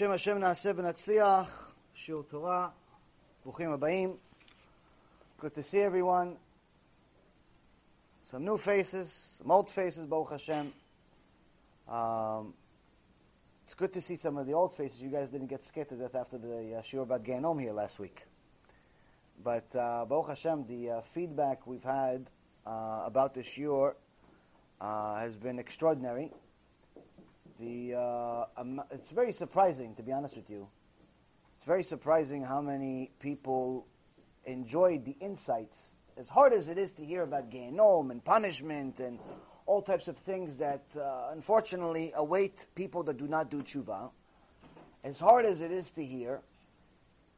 בשם השם נעשה ונצליח, שיעור תורה, ברוכים הבאים. Good to see everyone. Some new faces, some old faces, Baruch Hashem. It's good to see some of the old faces. You guys didn't get scared to death after the Shiur Bat Gehenom here last week. But Baruch Hashem, the feedback we've had about the Shiur has been extraordinary. It's very surprising, to be honest with you. It's very surprising how many people enjoyed the insights. As hard as it is to hear about Gehenom and punishment and all types of things that, unfortunately, await people that do not do tshuva, as hard as it is to hear,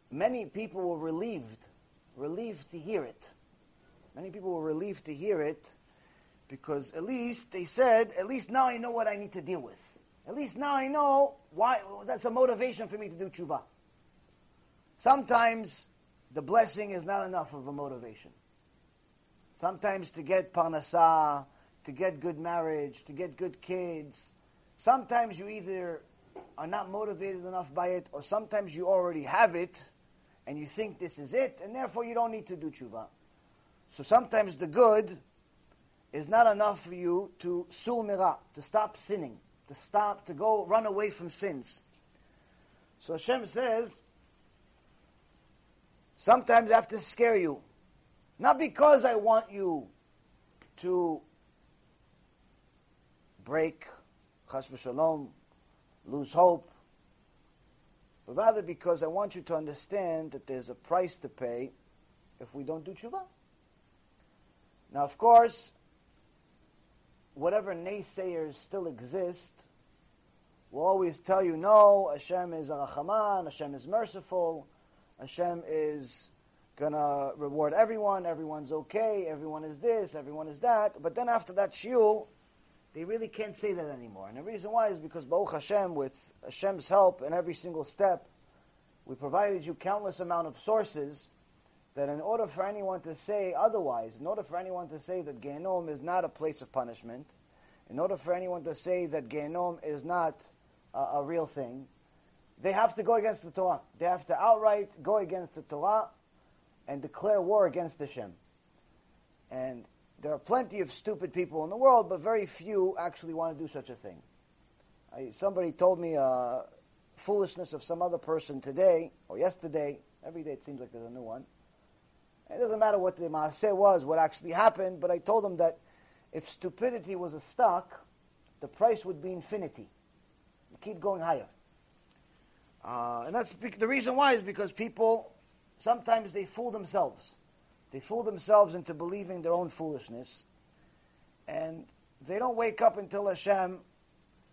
many people were relieved to hear it. Many people were relieved to hear it because at least, they said, at least now I know what I need to deal with. At least now I know why. That's a motivation for me to do tshuva. Sometimes the blessing is not enough of a motivation. Sometimes to get parnasah, to get good marriage, to get good kids, sometimes you either are not motivated enough by it, or sometimes you already have it, and you think this is it, and therefore you don't need to do tshuva. So sometimes the good is not enough for you to sul mira, to stop sinning. To go run away from sins. So Hashem says, sometimes I have to scare you. Not because I want you to break, chas v'shalom, lose hope, but rather because I want you to understand that there's a price to pay if we don't do tshuva. Now, of course, whatever naysayers still exist will always tell you, no, Hashem is Ar-Rahman, Hashem is merciful, Hashem is going to reward everyone, everyone's okay, everyone is this, everyone is that. But then after that shiur, they really can't say that anymore. And the reason why is because Baruch Hashem, with Hashem's help in every single step, we provided you countless amount of sources that in order for anyone to say otherwise, in order for anyone to say that Gehenom is not a place of punishment, in order for anyone to say that Gehenom is not a real thing, they have to go against the Torah. They have to outright go against the Torah and declare war against Hashem. And there are plenty of stupid people in the world, but very few actually want to do such a thing. Somebody told me foolishness of some other person today, or yesterday. Every day it seems like there's a new one. It doesn't matter what the maaseh was, what actually happened, but I told him that if stupidity was a stock, the price would be infinity. You keep going higher. And that's the reason why is because people, sometimes they fool themselves. They fool themselves into believing their own foolishness. And they don't wake up until Hashem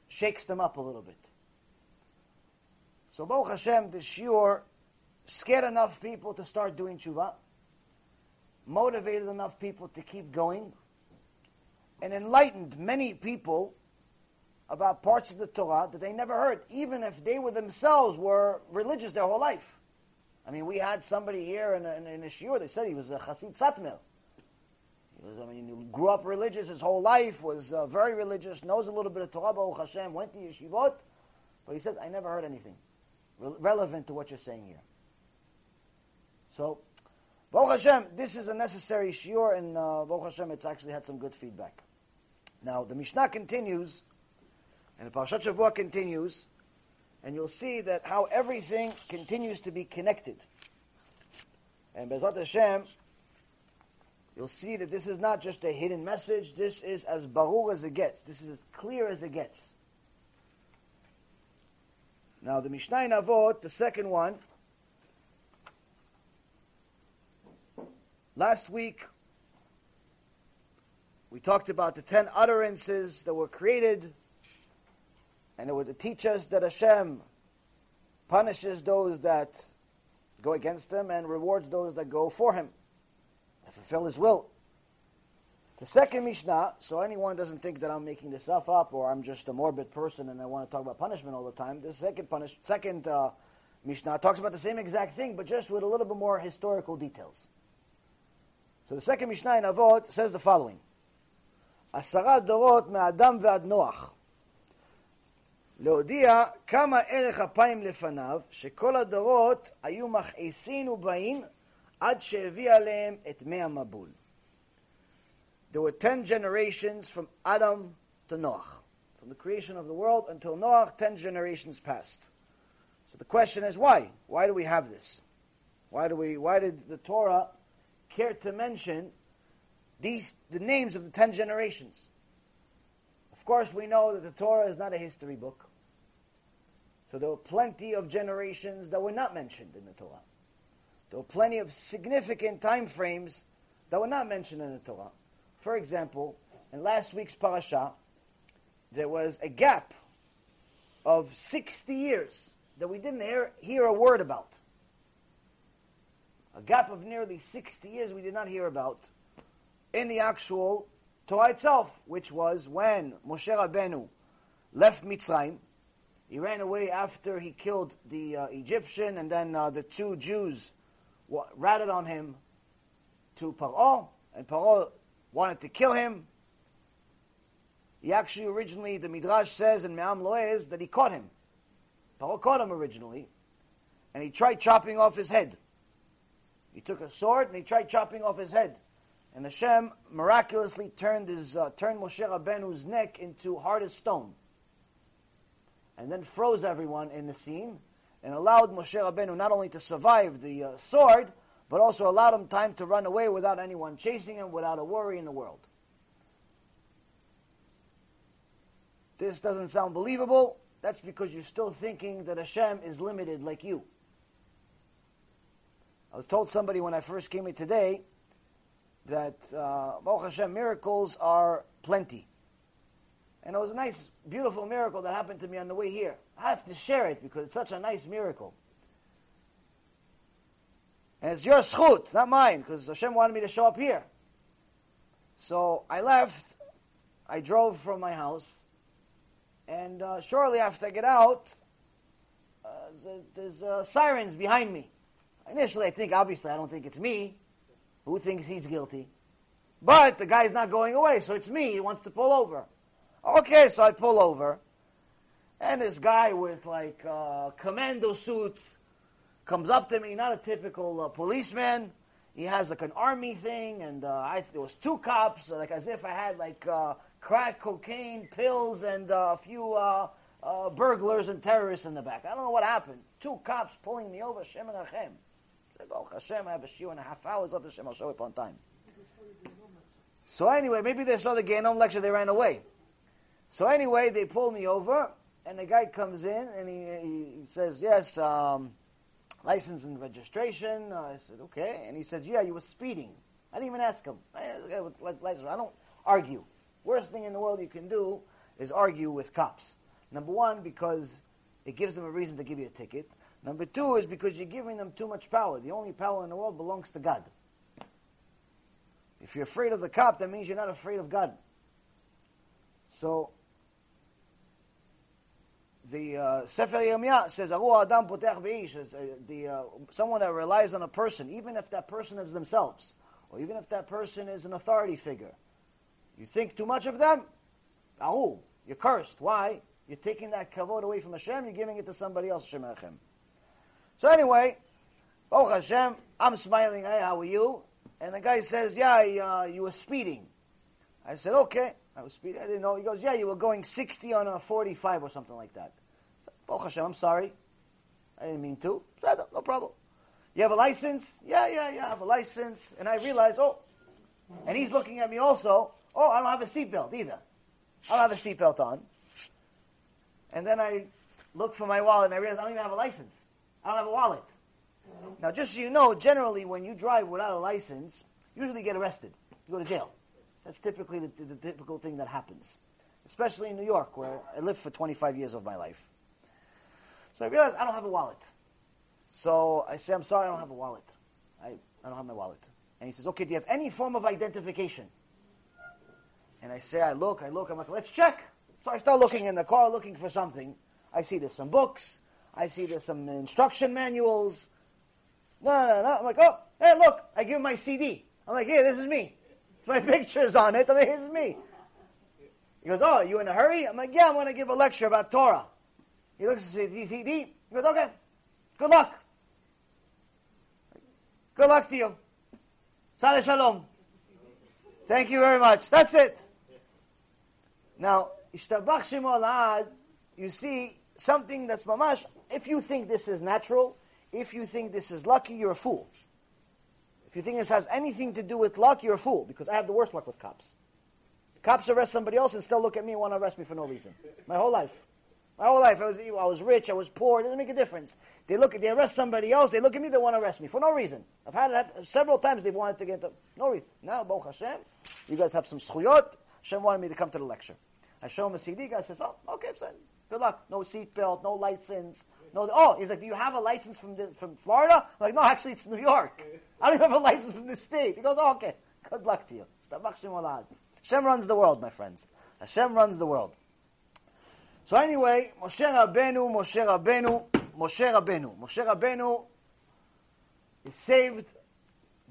shakes them up a little bit. So Baruch Hashem, the shiur, scared enough people to start doing tshuva, motivated enough people to keep going, and enlightened many people about parts of the Torah that they never heard, even if they were themselves were religious their whole life. I mean, we had somebody here in a shiur, they said he was a Hasid Satmel. He grew up religious his whole life, was very religious, knows a little bit of Torah, Baruch Hashem, went to yeshivot, but he says, I never heard anything relevant to what you're saying here. So, Baruch Hashem, this is a necessary shiur, and Baruch Hashem, it's actually had some good feedback. Now, the Mishnah continues, and the Parashat Shavua continues, and you'll see that how everything continues to be connected. And Bezrat Hashem, you'll see that this is not just a hidden message, this is as barur as it gets, this is as clear as it gets. Now, the Mishnah in Avot, the second one, last week, we talked about the 10 utterances that were created, and it were to teach us that Hashem punishes those that go against Him and rewards those that go for Him, to fulfill His will. The second Mishnah, so anyone doesn't think that I'm making this stuff up, or I'm just a morbid person and I want to talk about punishment all the time, the second Mishnah talks about the same exact thing, but just with a little bit more historical details. So the second Mishnah in Avot says the following: Asara dorot me'adam ve'ad Noach. להודיע כמה ערך אפיים לפניו, שכל הדורות היו מכעיסין ובאין, עד שהביא עליהם את מי המבול. There were 10 generations from Adam to Noach. From the creation of the world until Noach, 10 generations passed. So the question is, why? Why do we have this? Why did the Torah care to mention the names of the 10 generations? Of course, we know that the Torah is not a history book. So there were plenty of generations that were not mentioned in the Torah. There were plenty of significant time frames that were not mentioned in the Torah. For example, in last week's parasha, there was a gap of 60 years that we didn't hear a word about. A gap of nearly 60 years we did not hear about in the actual Torah itself, which was when Moshe Rabbeinu left Mitzrayim. He ran away after he killed the Egyptian, and then the two Jews ratted on him to Paro, and Paro wanted to kill him. He actually originally, the Midrash says in Me'am Loez, that he caught him. Paro caught him originally, and he tried chopping off his head. He took a sword and he tried chopping off his head. And Hashem miraculously turned Moshe Rabbeinu's neck into hard as stone. And then froze everyone in the scene and allowed Moshe Rabbeinu not only to survive the sword, but also allowed him time to run away without anyone chasing him, without a worry in the world. This doesn't sound believable. That's because you're still thinking that Hashem is limited like you. I was told somebody when I first came here today that Baruch Hashem miracles are plenty. And it was a nice, beautiful miracle that happened to me on the way here. I have to share it because it's such a nice miracle. And it's your schut, not mine, because Hashem wanted me to show up here. So I left, I drove from my house, and shortly after I get out, there's sirens behind me. Initially, I don't think it's me. Who thinks he's guilty? But the guy's not going away, so it's me. He wants to pull over. Okay, so I pull over. And this guy with, commando suits comes up to me. Not a typical policeman. He has, an army thing. And there was 2 cops, as if I had, crack, cocaine, pills, and a few burglars and terrorists in the back. I don't know what happened. 2 cops pulling me over, Shem and Hashem. I said, oh, Hashem, I have a shiur and a half hours. Let Hashem, I'll show up on time. So anyway, maybe they saw the Gainom lecture, they ran away. So anyway, they pull me over, and the guy comes in, and he says, yes, license and registration. I said, okay. And he said, yeah, you were speeding. I didn't even ask him. I don't argue. Worst thing in the world you can do is argue with cops. Number 1, because it gives them a reason to give you a ticket. Number 2 is because you're giving them too much power. The only power in the world belongs to God. If you're afraid of the cop, that means you're not afraid of God. So, the Sefer Yirmiyah says, Adam potach b'ish, someone that relies on a person, even if that person is themselves, or even if that person is an authority figure. You think too much of them? Ahu, you're cursed. Why? You're taking that kavod away from Hashem, you're giving it to somebody else, Hashem Echem. So anyway, oh Hashem, I'm smiling, hey, how are you? And the guy says, yeah, you were speeding. I said, okay, I was speeding, I didn't know. He goes, yeah, you were going 60 on a 45 or something like that. I said, oh Hashem, I'm sorry. I didn't mean to. I said, no problem. You have a license? Yeah, I have a license. And I realized, and he's looking at me also, I don't have a seatbelt either. I don't have a seatbelt on. And then I look for my wallet and I realize I don't even have a license. I don't have a wallet. Now, just so you know, generally when you drive without a license, you usually get arrested. You go to jail. That's typically the typical thing that happens. Especially in New York, where I lived for 25 years of my life. So I realized I don't have a wallet. So I say, I'm sorry, I don't have a wallet. I don't have my wallet. And he says, okay, do you have any form of identification? And I say, I look, I'm like, let's check. So I start looking in the car, looking for something. I see there's some books. I see there's some instruction manuals. No. I'm like, hey, look. I give him my CD. I'm like, yeah, this is me. It's my pictures on it. I'm like, this is me. He goes, you in a hurry? I'm like, yeah, I'm going to give a lecture about Torah. He looks at the TV, he goes, okay, good luck. Good luck to you. Saleh Shalom. Thank you very much. That's it. Now, Ishtabach Shemo Alad, you see something that's mamash. If you think this is natural, if you think this is lucky, you're a fool. If you think this has anything to do with luck, you're a fool, because I have the worst luck with cops. Cops arrest somebody else and still look at me and want to arrest me for no reason. My whole life. My whole life, I was rich, I was poor, it doesn't make a difference. They arrest somebody else, they look at me, they want to arrest me for no reason. I've had it several times, they've wanted to get to, no reason. Now, Baruch Hashem, you guys have some schuyot. Hashem wanted me to come to the lecture. I show him a CD, guy says, oh, okay, son, good luck. No seatbelt, no license. He's like, do you have a license from Florida? I'm like, no, actually, it's New York. I don't even have a license from this state. He goes, oh, okay, good luck to you. Hashem runs the world, my friends. Hashem runs the world. So anyway, Moshe Rabbeinu is saved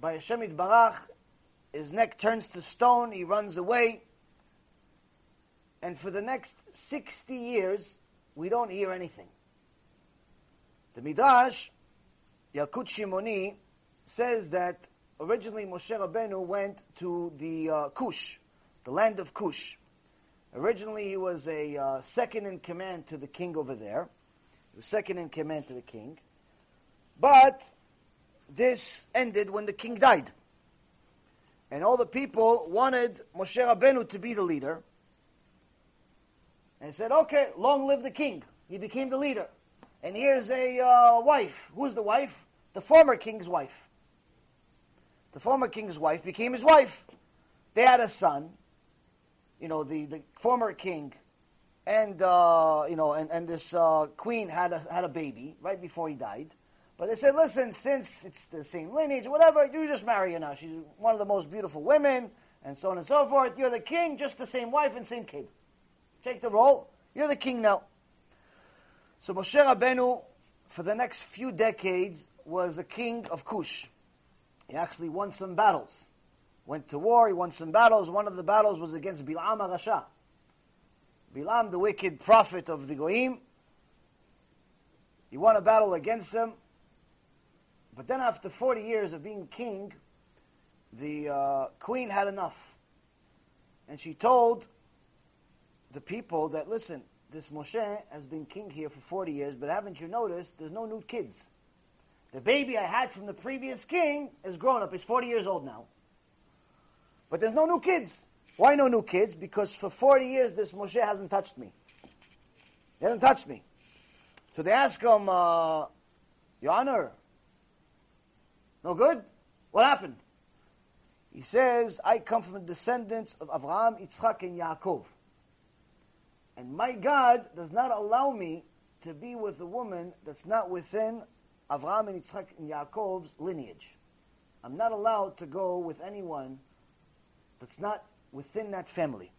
by Hashem Yitbarach. His neck turns to stone. He runs away. And for the next 60 years, we don't hear anything. The Midrash, Yalkut Shimoni, says that originally Moshe Rabbeinu went to the Kush, the land of Kush. Originally, he was a second-in-command to the king over there. He was second-in-command to the king. But this ended when the king died. And all the people wanted Moshe Rabbeinu to be the leader. And said, okay, long live the king. He became the leader. And here's a wife. Who's the wife? The former king's wife. The former king's wife became his wife. They had a son. You know, the former king and, this queen had a baby right before he died. But they said, listen, since it's the same lineage, whatever, you just marry her now. She's one of the most beautiful women, and so on and so forth. You're the king, just the same wife and same kid. Take the role. You're the king now. So Moshe Rabbeinu, for the next few decades, was a king of Kush. He actually won some battles. Went to war, he won some battles. One of the battles was against Bilam HaRasha. Bilam, the wicked prophet of the Goyim. He won a battle against him. But then after 40 years of being king, the queen had enough. And she told the people that, listen, this Moshe has been king here for 40 years, but haven't you noticed there's no new kids? The baby I had from the previous king is grown up. He's 40 years old now. But there's no new kids. Why no new kids? Because for 40 years, this Moshe hasn't touched me. He hasn't touched me. So they ask him, Your Honor, no good? What happened? He says, I come from the descendants of Avraham, Yitzchak, and Yaakov. And my God does not allow me to be with a woman that's not within Avraham, and Yitzchak, and Yaakov's lineage. I'm not allowed to go with anyone that's not within that family.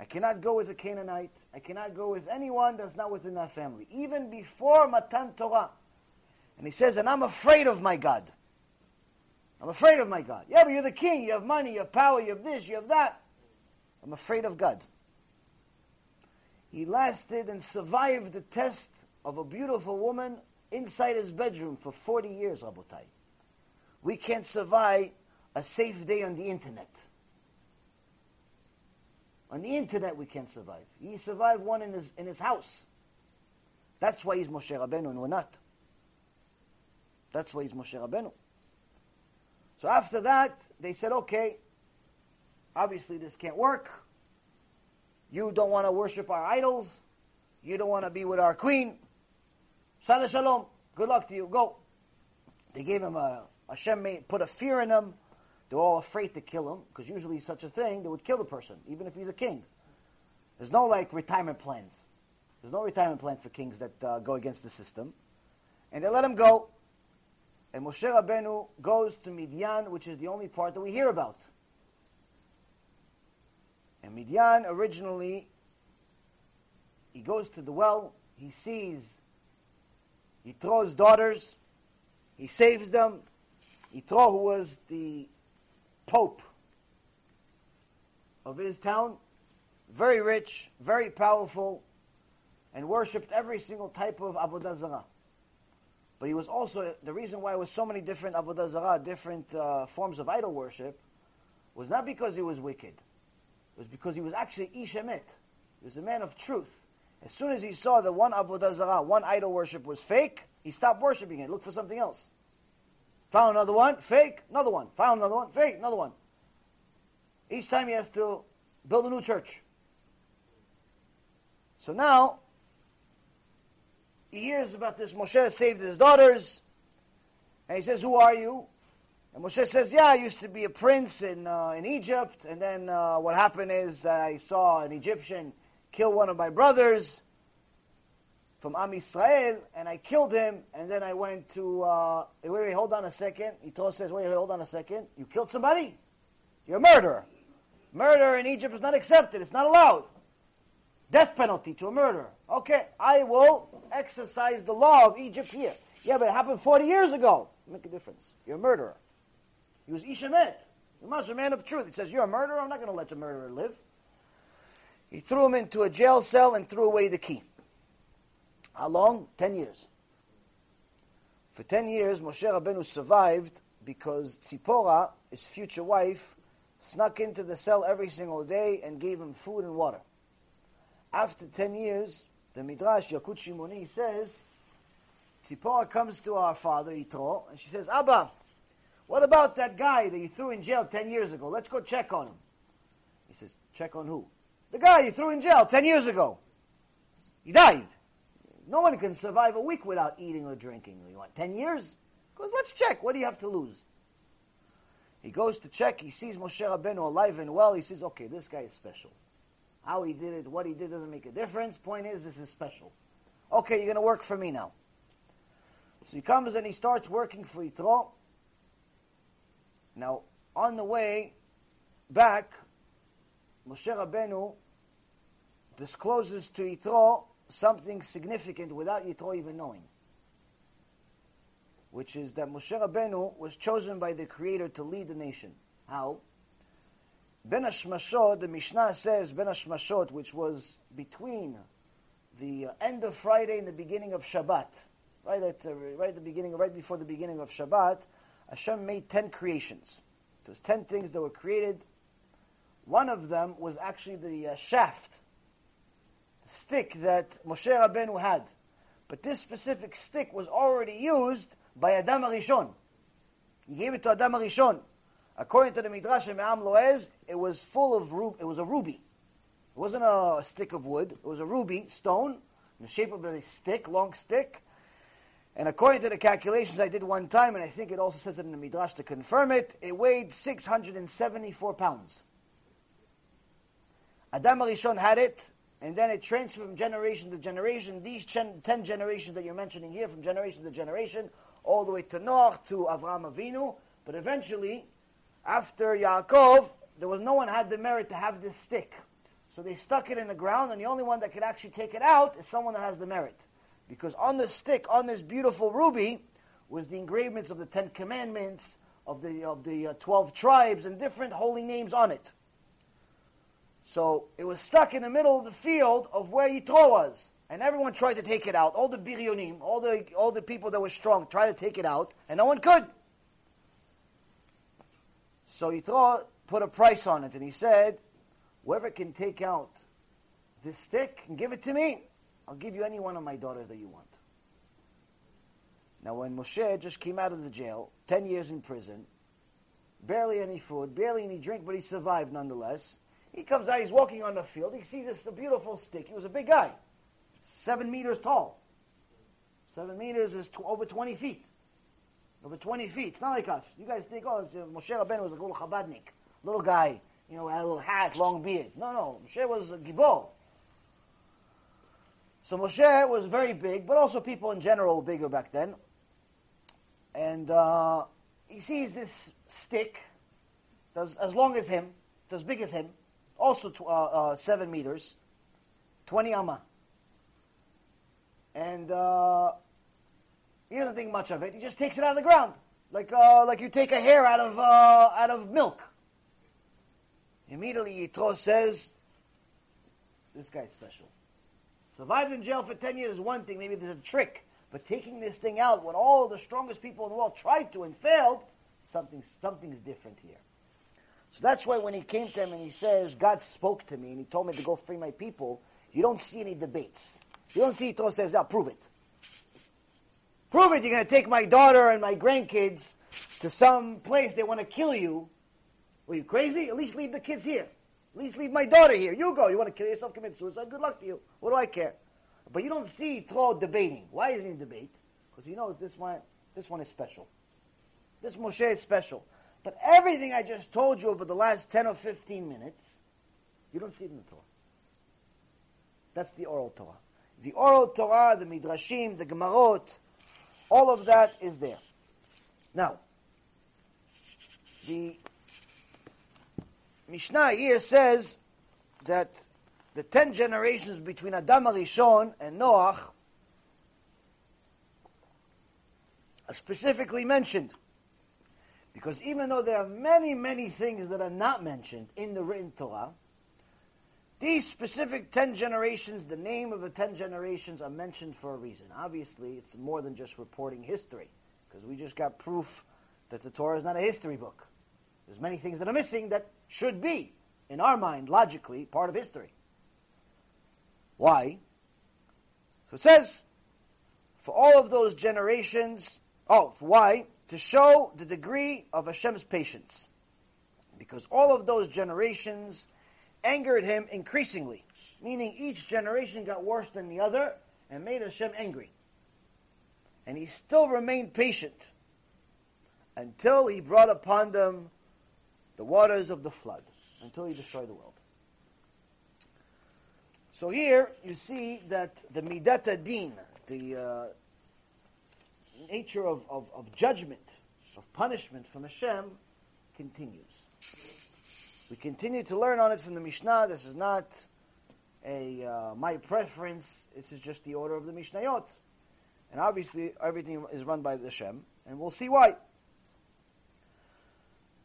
I cannot go with a Canaanite. I cannot go with anyone that's not within that family. Even before Matan Torah. And he says, and I'm afraid of my God. I'm afraid of my God. Yeah, but you're the king. You have money, you have power, you have this, you have that. I'm afraid of God. He lasted and survived the test of a beautiful woman inside his bedroom for 40 years, Rabotai. We can't survive a safe day on the internet. On the internet we can't survive. He survived one in his house. That's why he's Moshe Rabbeinu and we're not. That's why he's Moshe Rabbeinu. So after that, they said, okay, obviously this can't work. You don't want to worship our idols. You don't want to be with our queen. Saleh Shalom. Good luck to you. Go. They gave him Hashem put a fear in him. They're all afraid to kill him, because usually such a thing, they would kill the person, even if he's a king. There's no, retirement plans. There's no retirement plan for kings that go against the system. And they let him go. And Moshe Rabbeinu goes to Midian, which is the only part that we hear about. And Midian, originally, he goes to the well. He sees Yitro's daughters. He saves them. Yitro, who was the Pope of his town, very rich, very powerful, and worshipped every single type of Avodah Zarah. But he was also, the reason why it was so many different Avodah Zarah, different forms of idol worship, was not because he was wicked. It was because he was actually Ish Emet. He was a man of truth. As soon as he saw that one Avodah Zarah, one idol worship was fake, he stopped worshipping it, looked for something else. Found another one, fake, another one. Found another one, fake, another one. Each time he has to build a new church. So now, he hears about this Moshe that saved his daughters, and he says, who are you? And Moshe says, yeah, I used to be a prince in Egypt, and then what happened is that I saw an Egyptian kill one of my brothers from Am Yisrael, and I killed him, and then I went to, wait, hold on a second. Yitro says, wait, hold on a second. You killed somebody? You're a murderer. Murder in Egypt is not accepted. It's not allowed. Death penalty to a murderer. Okay, I will exercise the law of Egypt here. Yeah, but it happened 40 years ago. Make a difference. You're a murderer. He was Ish Emet. He was a man of truth. He says, you're a murderer? I'm not going to let the murderer live. He threw him into a jail cell and threw away the key. How long? 10 years. For 10 years, Moshe Rabbeinu survived because Tzipora, his future wife, snuck into the cell every single day and gave him food and water. After 10 years, the Midrash Yakut Shimoni says, Tzipora comes to our father, Yitro, and she says, Abba, what about that guy that you threw in jail 10 years ago? Let's go check on him. He says, check on who? The guy you threw in jail 10 years ago. He died. No one can survive a week without eating or drinking. You want 10 years? He goes, let's check. What do you have to lose? He goes to check. He sees Moshe Rabbeinu alive and well. He says, okay, this guy is special. How he did it, what he did doesn't make a difference. Point is, this is special. Okay, you're going to work for me now. So he comes and he starts working for Yitro. Now, on the way back, Moshe Rabbeinu discloses to Yitro something significant without Yitro even knowing, which is that Moshe Rabbeinu was chosen by the Creator to lead the nation. How? Ben Hashmashot, the Mishnah says, Ben Hashmashot, which was between the end of Friday and the beginning of Shabbat, right before the beginning of Shabbat, Hashem made 10 creations. There was 10 things that were created. One of them was actually the shaft, the stick that Moshe Rabbeinu had. But this specific stick was already used by Adam HaRishon. He gave it to Adam HaRishon. According to the Midrash and Me'am Loez, it was full of it was a ruby. It wasn't a stick of wood. It was a ruby stone in the shape of a stick, long stick. And according to the calculations I did one time, and I think it also says it in the Midrash to confirm it, it weighed 674 pounds. Adam HaRishon had it, and then it transferred from generation to generation. These 10 generations that you're mentioning here, from generation to generation, all the way to Noah, to Avraham Avinu. But eventually, after Yaakov, there was no one had the merit to have this stick. So they stuck it in the ground, and the only one that could actually take it out is someone that has the merit. Because on the stick, on this beautiful ruby, was the engravings of the 10 Commandments, of the 12 tribes, and different holy names on it. So it was stuck in the middle of the field of where Yitro was. And everyone tried to take it out. All the biryonim, all the people that were strong tried to take it out. And no one could. So Yitro put a price on it. And he said, whoever can take out this stick and give it to me, I'll give you any one of my daughters that you want. Now when Moshe just came out of the jail, 10 years in prison, barely any food, barely any drink, but he survived nonetheless. He comes out, he's walking on the field, he sees this beautiful stick. He was a big guy, 7 meters tall. 7 meters is over 20 feet. Over 20 feet. It's not like us. You guys think, oh, Moshe Rabbeinu was a little Chabadnik, little guy, had a little hat, long beard. No, Moshe was a Gibor. So Moshe was very big, but also people in general were bigger back then. And he sees this stick, as long as him, as big as him, also 7 meters, 20 amma. And he doesn't think much of it. He just takes it out of the ground, like you take a hair out of milk. Immediately, Yitro says, "This guy's special. Survived in jail for 10 years is one thing. Maybe there's a trick. But taking this thing out when all the strongest people in the world tried to and failed, something's different here. So that's why when he came to him and he says, God spoke to me and he told me to go free my people, you don't see any debates. You don't see Yitro says, I'll prove it. Prove it, you're going to take my daughter and my grandkids to some place they want to kill you. Were you crazy? At least leave the kids here. At least leave my daughter here. You go. You want to kill yourself, commit suicide? Good luck to you. What do I care? But you don't see Yitro debating. Why isn't he debate? Because he knows this one is special. This Moshe is special. But everything I just told you over the last 10 or 15 minutes, you don't see it in the Torah. That's the oral Torah. The oral Torah, the Midrashim, the Gemarot, all of that is there. Now, the Mishnah here says that the 10 generations between Adam HaRishon and Noach are specifically mentioned. Because even though there are many, many things that are not mentioned in the written Torah, these specific 10 generations, the name of the 10 generations are mentioned for a reason. Obviously, it's more than just reporting history, because we just got proof that the Torah is not a history book. There's many things that are missing that should be, in our mind, logically, part of history. Why? So it says, for all of those generations, why? To show the degree of Hashem's patience. Because all of those generations angered him increasingly. Meaning each generation got worse than the other and made Hashem angry. And he still remained patient until he brought upon them the waters of the flood, until he destroyed the world. So here you see that the Midat Adin, the nature of judgment, of punishment from Hashem, continues. We continue to learn on it from the Mishnah. This is not my preference. This is just the order of the Mishnayot. And obviously everything is run by the Hashem, and we'll see why.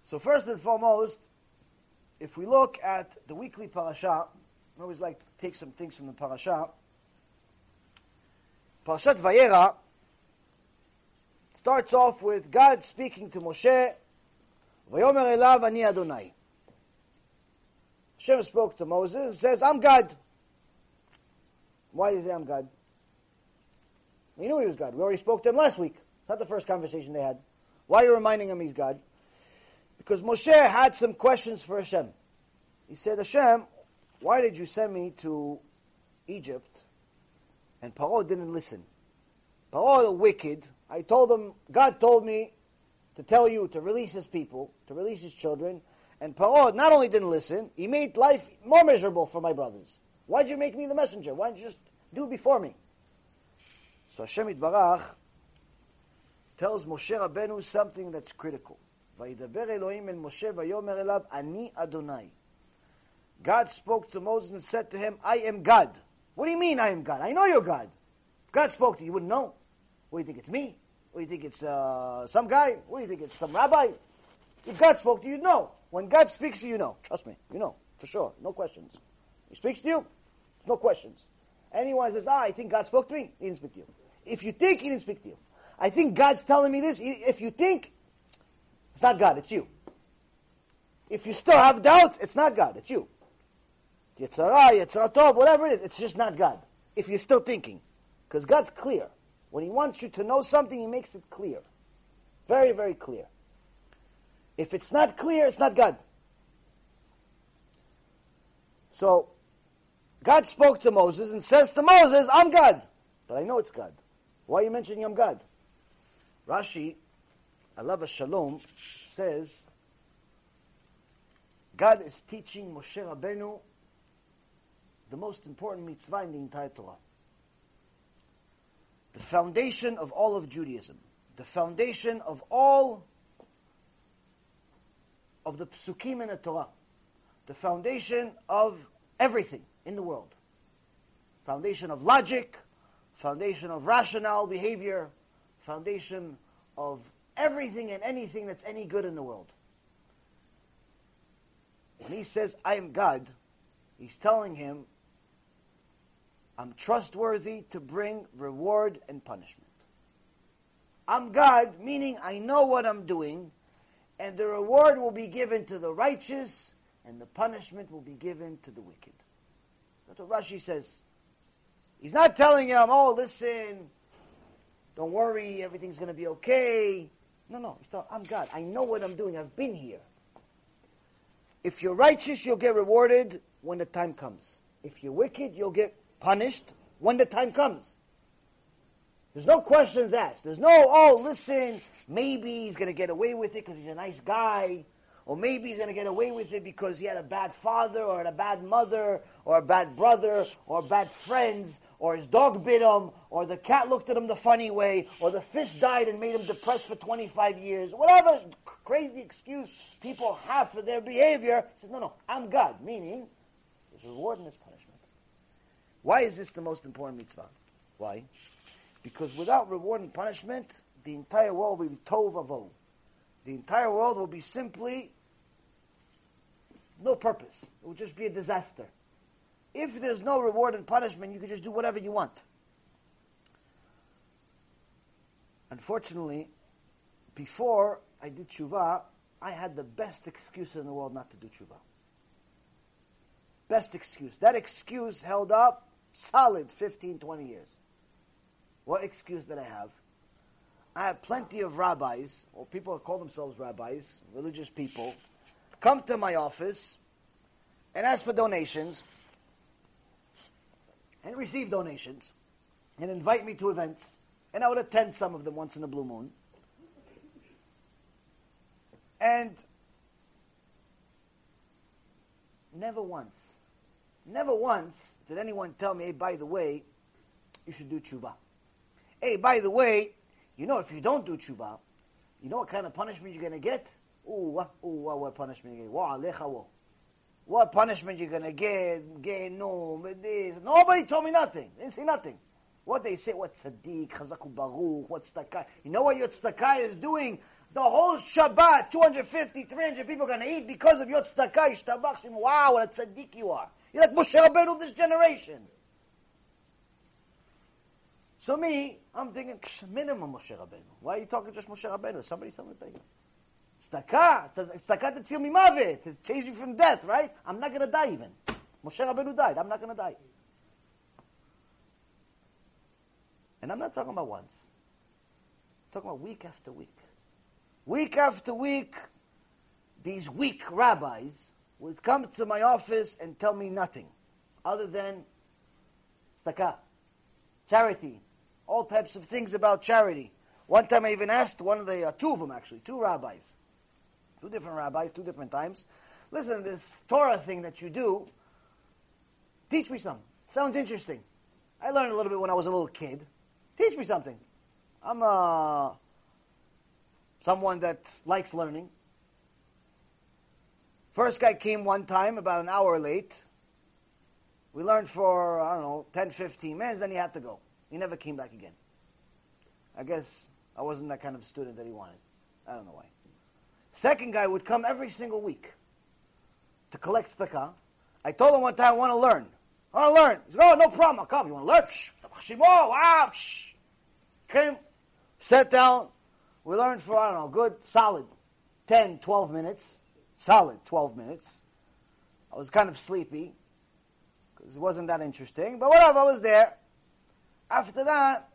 So first and foremost, if we look at the weekly parasha, I always like to take some things from the parasha. Parashat Vayera starts off with God speaking to Moshe, Vayomer elav ani Adonai. Hashem spoke to Moses and says, I'm God. Why does he say I'm God? We knew he was God. We already spoke to him last week. It's not the first conversation they had. Why are you reminding him he's God? Because Moshe had some questions for Hashem. He said, Hashem, why did you send me to Egypt? And Paro didn't listen. Paro the wicked, I told him, God told me to tell you to release his people, to release his children. And Paro not only didn't listen, he made life more miserable for my brothers. Why did you make me the messenger? Why didn't you just do before me? So Hashem Yitbarach tells Moshe Rabbeinu something that's critical. Vayidaber Elohim el Moshe vayomer elav ani Adonai. God spoke to Moses and said to him, I am God. What do you mean I am God? I know you're God. If God spoke to you, you wouldn't know. What do you think it's me? What do you think it's some guy? What do you think it's some rabbi? If God spoke to you, you'd know. When God speaks to you, you know. Trust me, you know, for sure. No questions. He speaks to you, no questions. Anyone says, I think God spoke to me, he didn't speak to you. If you think, he didn't speak to you. I think God's telling me this. If you think, it's not God, it's you. If you still have doubts, it's not God, it's you. Yetzirah, Yetzirah Tov, whatever it is, it's just not God. If you're still thinking. Because God's clear. When he wants you to know something, he makes it clear. Very, very clear. If it's not clear, it's not God. So, God spoke to Moses and says to Moses, I'm God. But I know it's God. Why are you mentioning I'm God? Rashi, Alav HaShalom, says, God is teaching Moshe Rabbeinu the most important mitzvah in the entire Torah. The foundation of all of Judaism. The foundation of all of the psukim in the Torah. The foundation of everything in the world. Foundation of logic. Foundation of rational behavior. Foundation of everything and anything that's any good in the world. When he says, I am God, he's telling him, I'm trustworthy to bring reward and punishment. I'm God, meaning I know what I'm doing, and the reward will be given to the righteous, and the punishment will be given to the wicked. That's what Rashi says. He's not telling him, oh, listen, don't worry, everything's going to be okay. No, he's telling, I'm God. I know what I'm doing. I've been here. If you're righteous, you'll get rewarded when the time comes. If you're wicked, you'll get punished when the time comes. There's no questions asked. There's no, oh, listen, maybe he's going to get away with it because he's a nice guy. Or maybe he's going to get away with it because he had a bad father or a bad mother or a bad brother or bad friends or his dog bit him or the cat looked at him the funny way or the fish died and made him depressed for 25 years. Whatever crazy excuse people have for their behavior. He says, no, I'm God. Meaning, there's reward and there's punishment. Why is this the most important mitzvah? Why? Because without reward and punishment, the entire world will be tov avon. The entire world will be simply no purpose. It will just be a disaster. If there's no reward and punishment, you can just do whatever you want. Unfortunately, before I did tshuva, I had the best excuse in the world not to do tshuva. Best excuse. That excuse held up solid 15, 20 years. What excuse did I have? I have plenty of rabbis, or people who call themselves rabbis, religious people, come to my office and ask for donations and receive donations and invite me to events, and I would attend some of them once in a blue moon. And never once did anyone tell me, hey, by the way, you should do tshuva. Hey, by the way, you know, if you don't do tshuva, you know what kind of punishment you're going to get? What punishment you're going to get? What punishment you're going to get? No, this. Nobody told me nothing. They didn't say nothing. What they say, what tzaddik, chazak ubaruch, what tzedakah. You know what your tzedakah is doing? The whole Shabbat, 250, 300 people are going to eat because of your tzedakah. Yishtabach Shem. Wow, what a tzaddik you are. You're like Moshe Rabbeinu of this generation. So me, I'm thinking, minimum Moshe Rabbeinu. Why are you talking just Moshe Rabbeinu? Somebody bigger. Tzedakah to tziel mimavet. It saves you from death, right? I'm not going to die even. Moshe Rabbeinu died. I'm not going to die. And I'm not talking about once. I'm talking about week after week. Week after week, these weak rabbis would come to my office and tell me nothing other than tzedakah, charity, all types of things about charity. One time I even asked one of the, two of them actually, two different rabbis, two different times, listen, this Torah thing that you do, teach me something. Sounds interesting. I learned a little bit when I was a little kid. Teach me something. I'm someone that likes learning. First guy came one time, about an hour late. We learned for, 10, 15 minutes, then he had to go. He never came back again. I guess I wasn't that kind of student that he wanted. I don't know why. Second guy would come every single week to collect tzedakah. I told him one time, I want to learn. He said, oh, no problem, I'll come. You want to learn? Wow. Came, sat down. We learned for, good, solid 10, 12 minutes. I was kind of sleepy. It wasn't that interesting, but whatever, I was there. After that,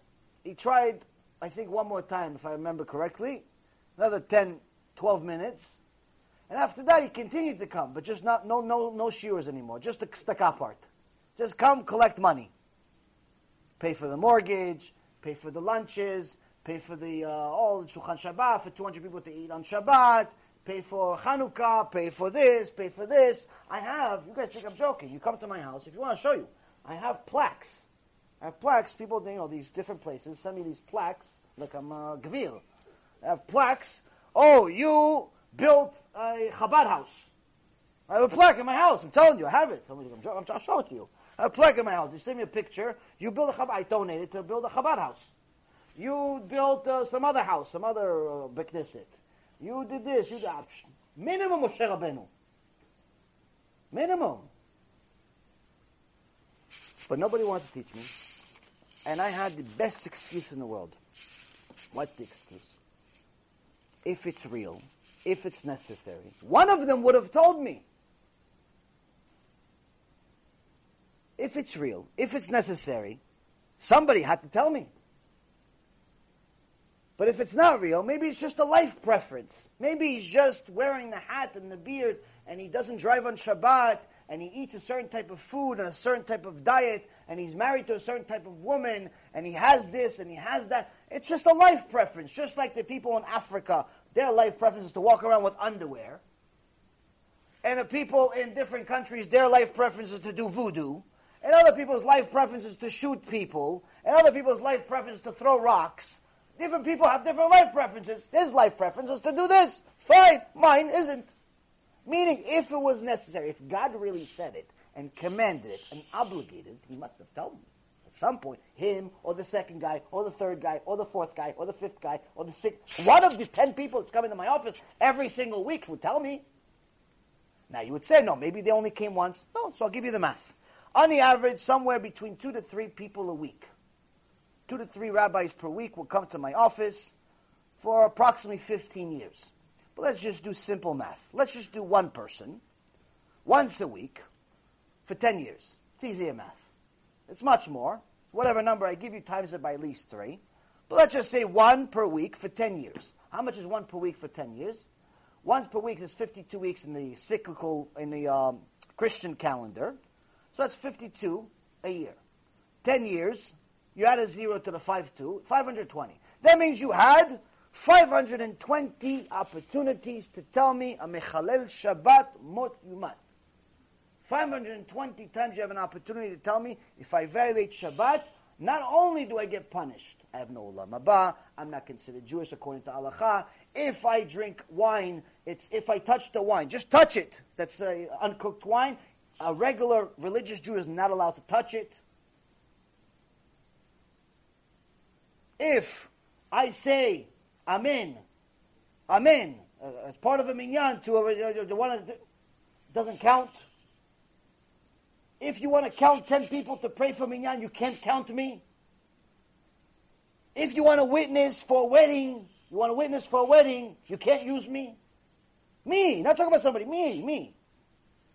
he tried, I think, one more time, if I remember correctly, another 10, 12 minutes. And after that, he continued to come, but just not, no shiuros anymore, just the tzedakah part. Just come, collect money. Pay for the mortgage, pay for the lunches, pay for the, Shulchan Shabbat, for 200 people to eat on Shabbat, pay for Hanukkah, pay for this. I have, you guys think I'm joking, you come to my house, if you want to show you, I have plaques. People, these different places, send me these plaques, like I'm a gvir. I have plaques. Oh, you built a Chabad house. I have a plaque in my house, I'm telling you, I have it. I'll show it to you. I have a plaque in my house, you send me a picture, you build a Chabad, I donated to build a Chabad house. You built some other house, some other Bekneset. You did this, you did that. Minimum Moshe Rabbeinu. Minimum. But nobody wanted to teach me, and I had the best excuse in the world. What's the excuse? If it's real, if it's necessary, one of them would have told me. If it's real, if it's necessary, somebody had to tell me. But if it's not real, maybe it's just a life preference. Maybe he's just wearing the hat and the beard, and he doesn't drive on Shabbat, and he eats a certain type of food and a certain type of diet, and he's married to a certain type of woman, and he has this and he has that. It's just a life preference. Just like the people in Africa, their life preference is to walk around with underwear. And the people in different countries, their life preference is to do voodoo. And other people's life preference is to shoot people. And other people's life preference is to throw rocks. Different people have different life preferences. His life preference is to do this. Fine, mine isn't. Meaning, if it was necessary, if God really said it, and commanded it, and obligated it, he must have told me. At some point, him, or the second guy, or the third guy, or the fourth guy, or the fifth guy, or the sixth. One of the 10 people that's coming to my office every single week would tell me. Now you would say, no, maybe they only came once. No, so I'll give you the math. On the average, somewhere between 2 to 3 people a week. 2 to 3 rabbis per week will come to my office for approximately 15 years. But let's just do simple math. Let's just do one person, once a week, for 10 years. It's easier math. It's much more. Whatever number I give you, times it by at least 3. But let's just say one per week for 10 years. How much is one per week for 10 years? Once per week is 52 weeks in the cyclical, in the Christian calendar. So that's 52 a year. 10 years, you add a 0 to the 5-2, 520. That means you had 520 opportunities to tell me a mechalel Shabbat mot yumat. 520 times you have an opportunity to tell me, if I violate Shabbat, not only do I get punished, I have no olam haba, I'm not considered Jewish according to halacha. If I drink wine, it's if I touch the wine, just touch it. That's uncooked wine. A regular religious Jew is not allowed to touch it. If I say amen, amen, as part of a minyan to the one, doesn't count. If you want to count 10 people to pray for minyan, you can't count me. If you want to witness for a wedding, you can't use me. Me, not talking about somebody, me.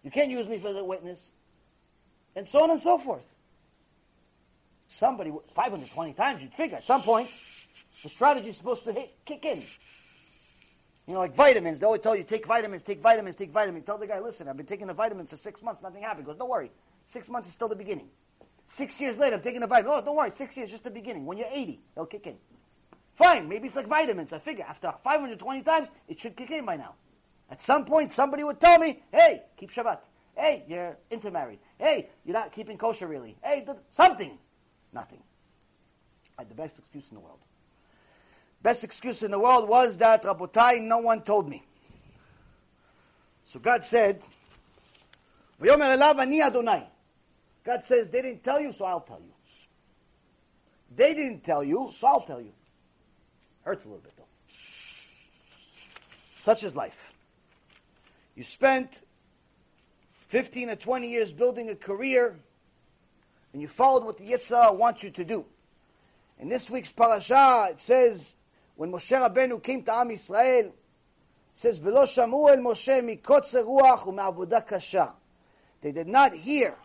You can't use me for the witness. And so on and so forth. Somebody, 520 times, you'd figure at some point, the strategy is supposed to kick in. You know, like vitamins. They always tell you, take vitamins. Tell the guy, listen, I've been taking a vitamin for 6 months. Nothing happened. He goes, don't worry. 6 months is still the beginning. 6 years later, I'm taking a vitamin. Oh, don't worry. 6 years, just the beginning. When you're 80, it'll kick in. Fine. Maybe it's like vitamins. I figure after 520 times, it should kick in by now. At some point, somebody would tell me, hey, keep Shabbat. Hey, you're intermarried. Hey, you're not keeping kosher really. Hey, something. Nothing. I had the best excuse in the world. Best excuse in the world was that, Rabotai, no one told me. So God said, V'yomer elav ani Adonai. God says, they didn't tell you, so I'll tell you. They didn't tell you, so I'll tell you. Hurts a little bit, though. Such is life. You spent 15 or 20 years building a career, and you followed what the Yitzhak wants you to do. In this week's parasha, it says, when Moshe Rabbeinu came to Am Yisrael, it says, V'lo shamu el Moshe mikotzer ruach u'me'avodah kasha. They did not hear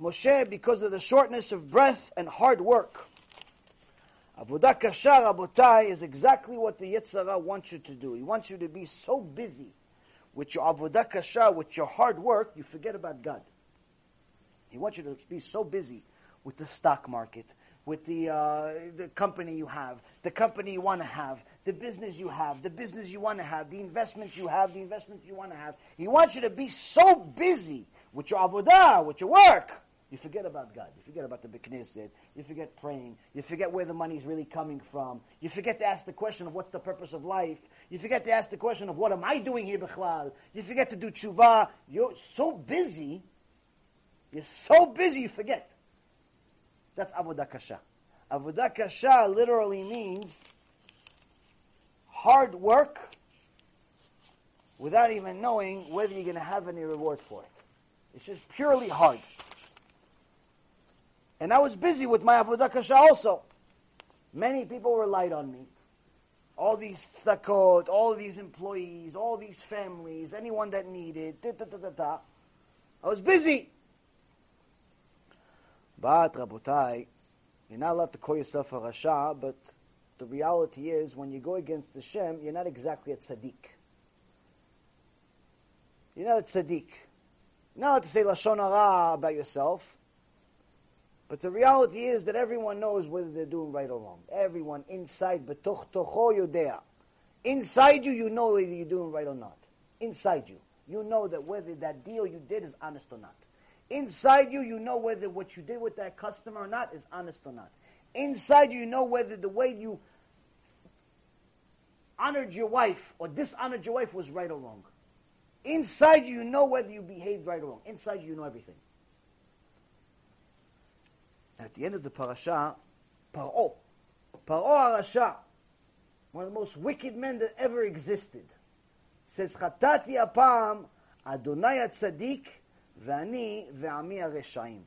Moshe because of the shortness of breath and hard work. Avodah kasha, Rabotai, is exactly what the Yetzirah wants you to do. He wants you to be so busy with your avodah kasha, with your hard work, you forget about God. He wants you to be so busy with the stock market, with the company you have, the company you want to have, the business you have, the investment you have, He wants you to be so busy with your avodah, with your work, you forget about God. You forget about the Beit Knesset. You forget praying. You forget where the money is really coming from. You forget to ask the question of what's the purpose of life. You forget to ask the question of what am I doing here, Bechlal. You forget to do tshuva. You're so busy you forget. That's Avodah Kasha. Avodah Kasha literally means hard work without even knowing whether you're going to have any reward for it. It's just purely hard. And I was busy with my Avodah Kasha also. Many people relied on me. All these tzedakot, all these employees, all these families, anyone that needed, I was busy. But, Rabotai, you're not allowed to call yourself a Rasha, but the reality is, when you go against the Shem, you're not exactly a tzaddik. You're not a tzaddik. You're not allowed to say Lashon Hara about yourself. But the reality is that everyone knows whether they're doing right or wrong. Everyone inside, betoch tocho yodea. Inside you, you know whether you're doing right or not. Inside you. You know that whether that deal you did is honest or not. Inside you, you know whether what you did with that customer or not is honest or not. Inside you, you know whether the way you honored your wife or dishonored your wife was right or wrong. Inside you, you know whether you behaved right or wrong. Inside you, you know everything. At the end of the parasha, Paro HaRasha, one of the most wicked men that ever existed, says, Chatati apam, Adonai HaTzadik, V'ani V'ami HaReshaim.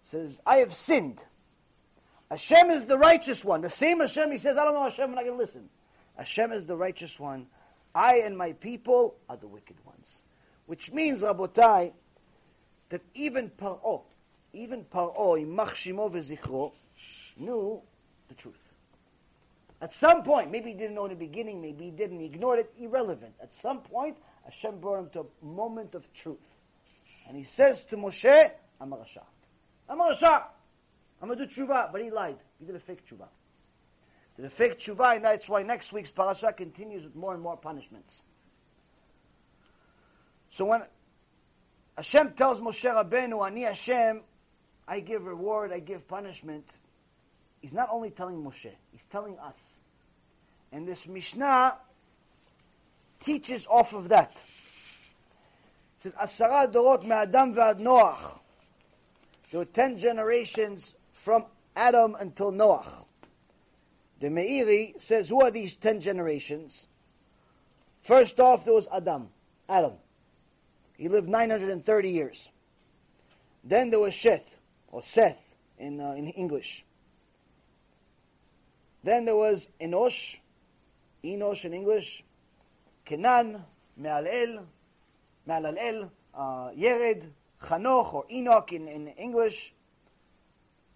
Says, I have sinned. Hashem is the righteous one. The same Hashem, he says, I don't know Hashem, I'm not going to listen. Hashem is the righteous one. I and my people are the wicked ones. Which means, Rabotai, that even Paro, Yimach Shimo V'zichro, knew the truth. At some point, maybe he didn't know in the beginning, maybe he didn't, he ignored it, irrelevant. At some point, Hashem brought him to a moment of truth. And he says to Moshe, I'm a Rasha. I'm going to do tshuva, but he lied. He did a fake tshuva. And that's why next week's parasha continues with more and more punishments. So when Hashem tells Moshe Rabbeinu, Ani Hashem, I give reward, I give punishment, he's not only telling Moshe, he's telling us. And this Mishnah teaches off of that. It says, Asara Dorot me'Adam ve'ad Noach. There were 10 generations from Adam until Noach. The Meiri says, who are these 10 generations? First off, there was Adam. He lived 930 years. Then there was Seth in English. Then there was Enosh in English, Kenan, Me'alalel, Yered, Chanoch, or Enoch in English,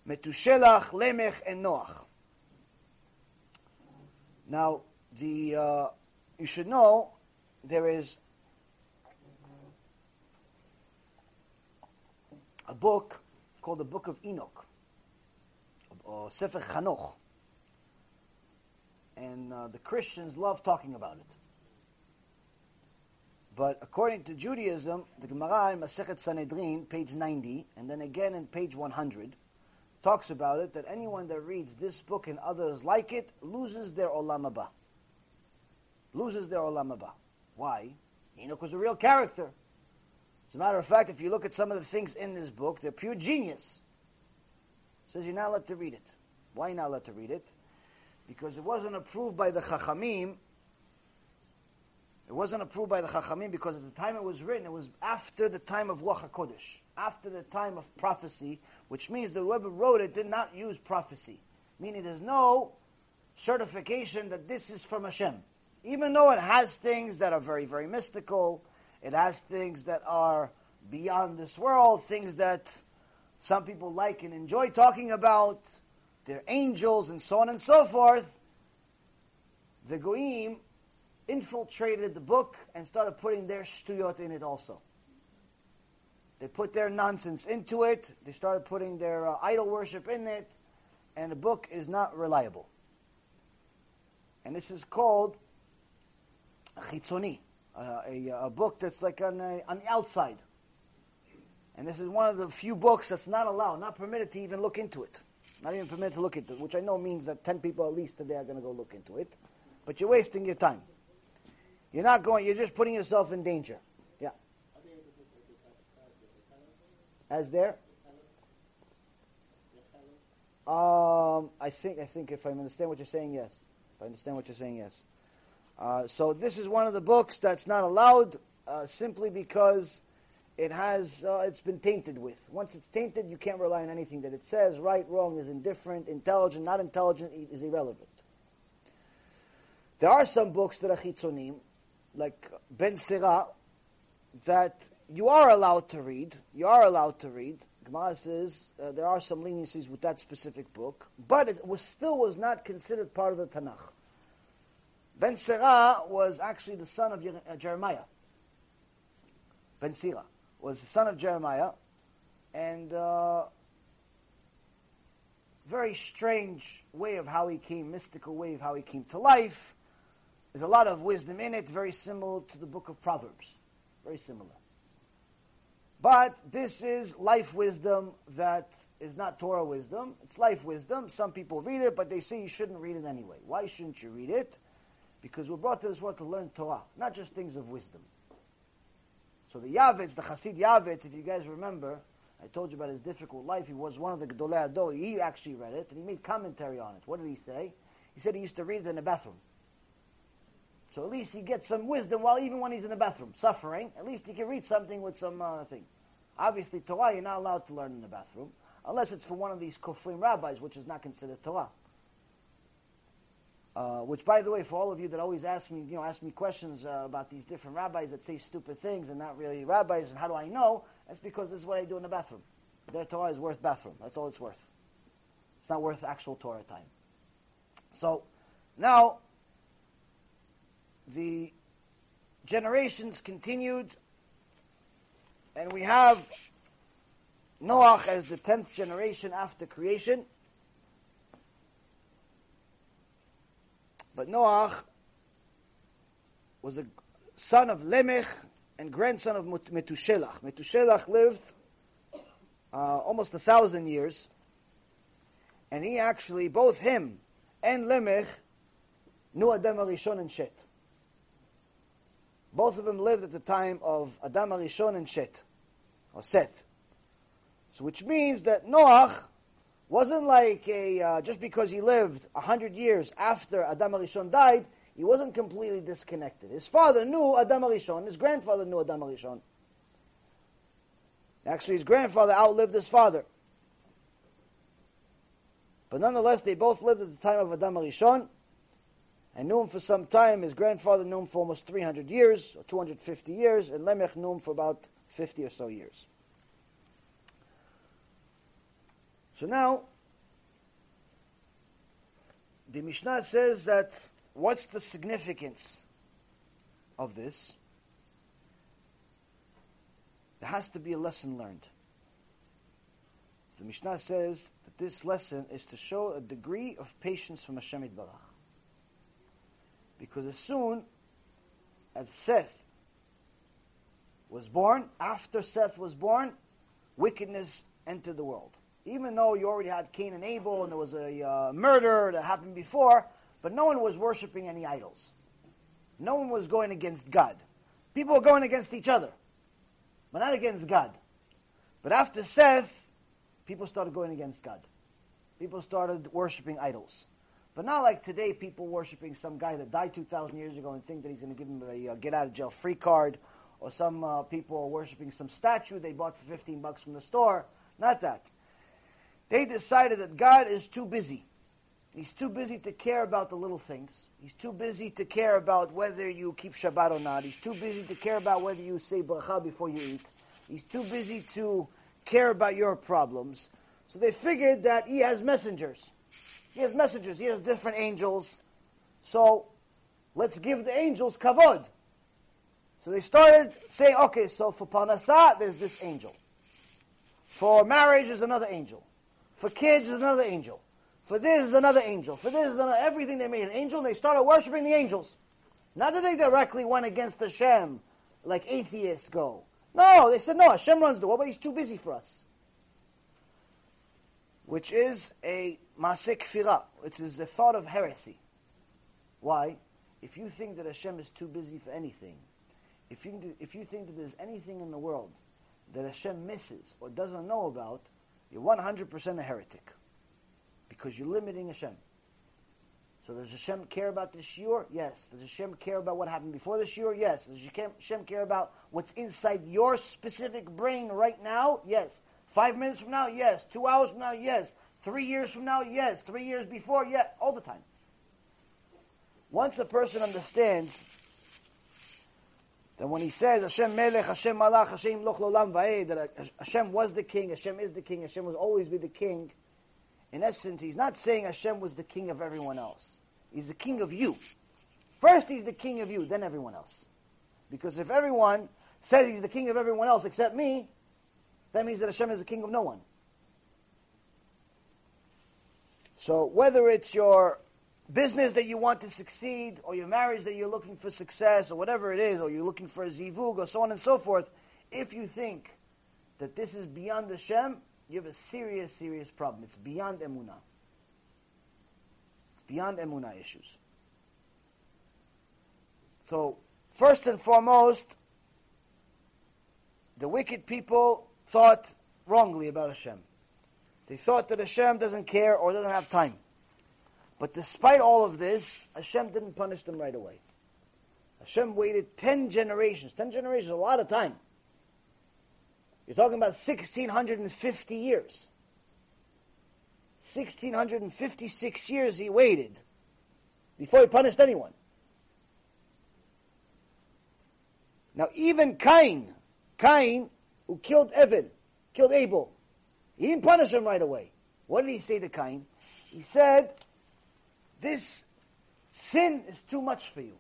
Metushelach, Lemech, and Noach. Now, you should know, there is a book called the Book of Enoch, or Sefer Chanoch. And the Christians love talking about it. But according to Judaism, the Gemara in Masechet Sanhedrin, page 90, and then again in page 100, talks about it that anyone that reads this book and others like it loses their Olam Haba. Why? Enoch was a real character. As a matter of fact, if you look at some of the things in this book, they're pure genius. It says you're not allowed to read it. Why are you not allowed to read it? Because it wasn't approved by the Chachamim. It wasn't approved by the Chachamim because at the time it was written, it was after the time of Ruach HaKodesh, after the time of prophecy, which means that whoever wrote it did not use prophecy. Meaning there's no certification that this is from Hashem. Even though it has things that are very, very mystical, it has things that are beyond this world, things that some people like and enjoy talking about, their angels and so on and so forth, the Goyim infiltrated the book and started putting their shtuyot in it also. They put their nonsense into it, they started putting their idol worship in it, and the book is not reliable. And this is called Chitzoni, a book that's like on the outside. And this is one of the few books that's not allowed, not permitted to even look into it. Not even permitted to look into it, which I know means that 10 people at least today are going to go look into it. But you're wasting your time. You're not going, you're just putting yourself in danger. Yeah. As there? I think if I understand what you're saying, yes. So this is one of the books that's not allowed simply because it has, it's been tainted with. Once it's tainted, you can't rely on anything that it says. Right, wrong is indifferent. Intelligent, not intelligent is irrelevant. There are some books that are chitzonim, like Ben Sira, that you are allowed to read. You are allowed to read. Gemara says there are some leniencies with that specific book, but it was not considered part of the Tanakh. Ben Sira was actually the son of Jeremiah. Ben Sira was the son of Jeremiah, and very strange way of how he came, mystical way of how he came to life. There's a lot of wisdom in it, very similar to the book of Proverbs. Very similar. But this is life wisdom that is not Torah wisdom. It's life wisdom. Some people read it, but they say you shouldn't read it anyway. Why shouldn't you read it? Because we're brought to this world to learn Torah, not just things of wisdom. So the Yavitz, the Chassid Yavitz, if you guys remember, I told you about his difficult life. He was one of the Gedolei Ador. He actually read it, and he made commentary on it. What did he say? He said he used to read it in the bathroom. So at least he gets some wisdom while even when he's in the bathroom, suffering. At least he can read something with some thing. Obviously, Torah, you're not allowed to learn in the bathroom, unless it's for one of these Kofrim rabbis, which is not considered Torah. Which, by the way, for all of you that always ask me questions about these different rabbis that say stupid things and not really rabbis, and how do I know? That's because this is what I do in the bathroom. Their Torah is worth bathroom. That's all it's worth. It's not worth actual Torah time. So, now, the generations continued, and we have Noach as the 10th generation after creation. But Noach was a son of Lemech and grandson of Metushelach. Metushelach lived almost 1,000 years, and he actually, both him and Lemech, knew Adam HaRishon and Shet. Both of them lived at the time of Adam HaRishon and Shet, or Seth. So which means that Noach wasn't like a, just because he lived 100 years after Adam HaRishon died, he wasn't completely disconnected. His father knew Adam HaRishon, his grandfather knew Adam HaRishon. Actually, his grandfather outlived his father. But nonetheless, they both lived at the time of Adam HaRishon, and knew him for some time. His grandfather knew him for almost 300 years, or 250 years, and Lemech knew him for about 50 or so years. So now, the Mishnah says that, what's the significance of this? There has to be a lesson learned. The Mishnah says that this lesson is to show a degree of patience from Hashem Yitbarach. Because as soon as Seth was born, after Seth was born, wickedness entered the world. Even though you already had Cain and Abel, and there was a murder that happened before, but no one was worshipping any idols. No one was going against God. People were going against each other, but not against God. But after Seth, people started going against God. People started worshipping idols. But not like today, people worshiping some guy that died 2,000 years ago and think that he's going to give him a get-out-of-jail-free card, or some people are worshiping some statue they bought for $15 from the store. Not that. They decided that God is too busy. He's too busy to care about the little things. He's too busy to care about whether you keep Shabbat or not. He's too busy to care about whether you say bracha before you eat. He's too busy to care about your problems. So they figured that he has messengers. He has messengers. He has different angels. So let's give the angels kavod. So they started saying, okay, so for parnasah, there's this angel. For marriage, there's another angel. For kids, there's another angel. For this is another angel. For this is another, everything they made an angel, and they started worshiping the angels. Not that they directly went against Hashem, like atheists go. No, they said, no, Hashem runs the world, but he's too busy for us. Which is a maaseh kfirah, which is the thought of heresy. Why? If you think that Hashem is too busy for anything, if you think that there's anything in the world that Hashem misses or doesn't know about, you're 100% a heretic. Because you're limiting Hashem. So does Hashem care about the shiur? Yes. Does Hashem care about what happened before the shiur? Yes. Does Hashem care about what's inside your specific brain right now? Yes. 5 minutes from now? Yes. 2 hours from now? Yes. 3 years from now? Yes. 3 years before? Yes. All the time. Once a person understands that when he says, Hashem Melech, Hashem Malach, Hashem Loch Lolam Va'ed, that Hashem was the king, Hashem is the king, Hashem will always be the king, in essence, he's not saying Hashem was the king of everyone else. He's the king of you. First he's the king of you, then everyone else. Because if everyone says he's the king of everyone else except me, that means that Hashem is the king of no one. So whether it's your business that you want to succeed, or your marriage that you're looking for success, or whatever it is, or you're looking for a zivug, or so on and so forth, if you think that this is beyond Hashem, you have a serious, serious problem. It's beyond emunah. It's beyond emunah issues. So, first and foremost, the wicked people thought wrongly about Hashem. They thought that Hashem doesn't care or doesn't have time. But despite all of this, Hashem didn't punish them right away. Hashem waited 10 generations. 10 generations is a lot of time. You're talking about 1,650 years. 1,656 years he waited before he punished anyone. Now even Cain, who killed Abel, he didn't punish him right away. What did he say to Cain? He said, this sin is too much for you.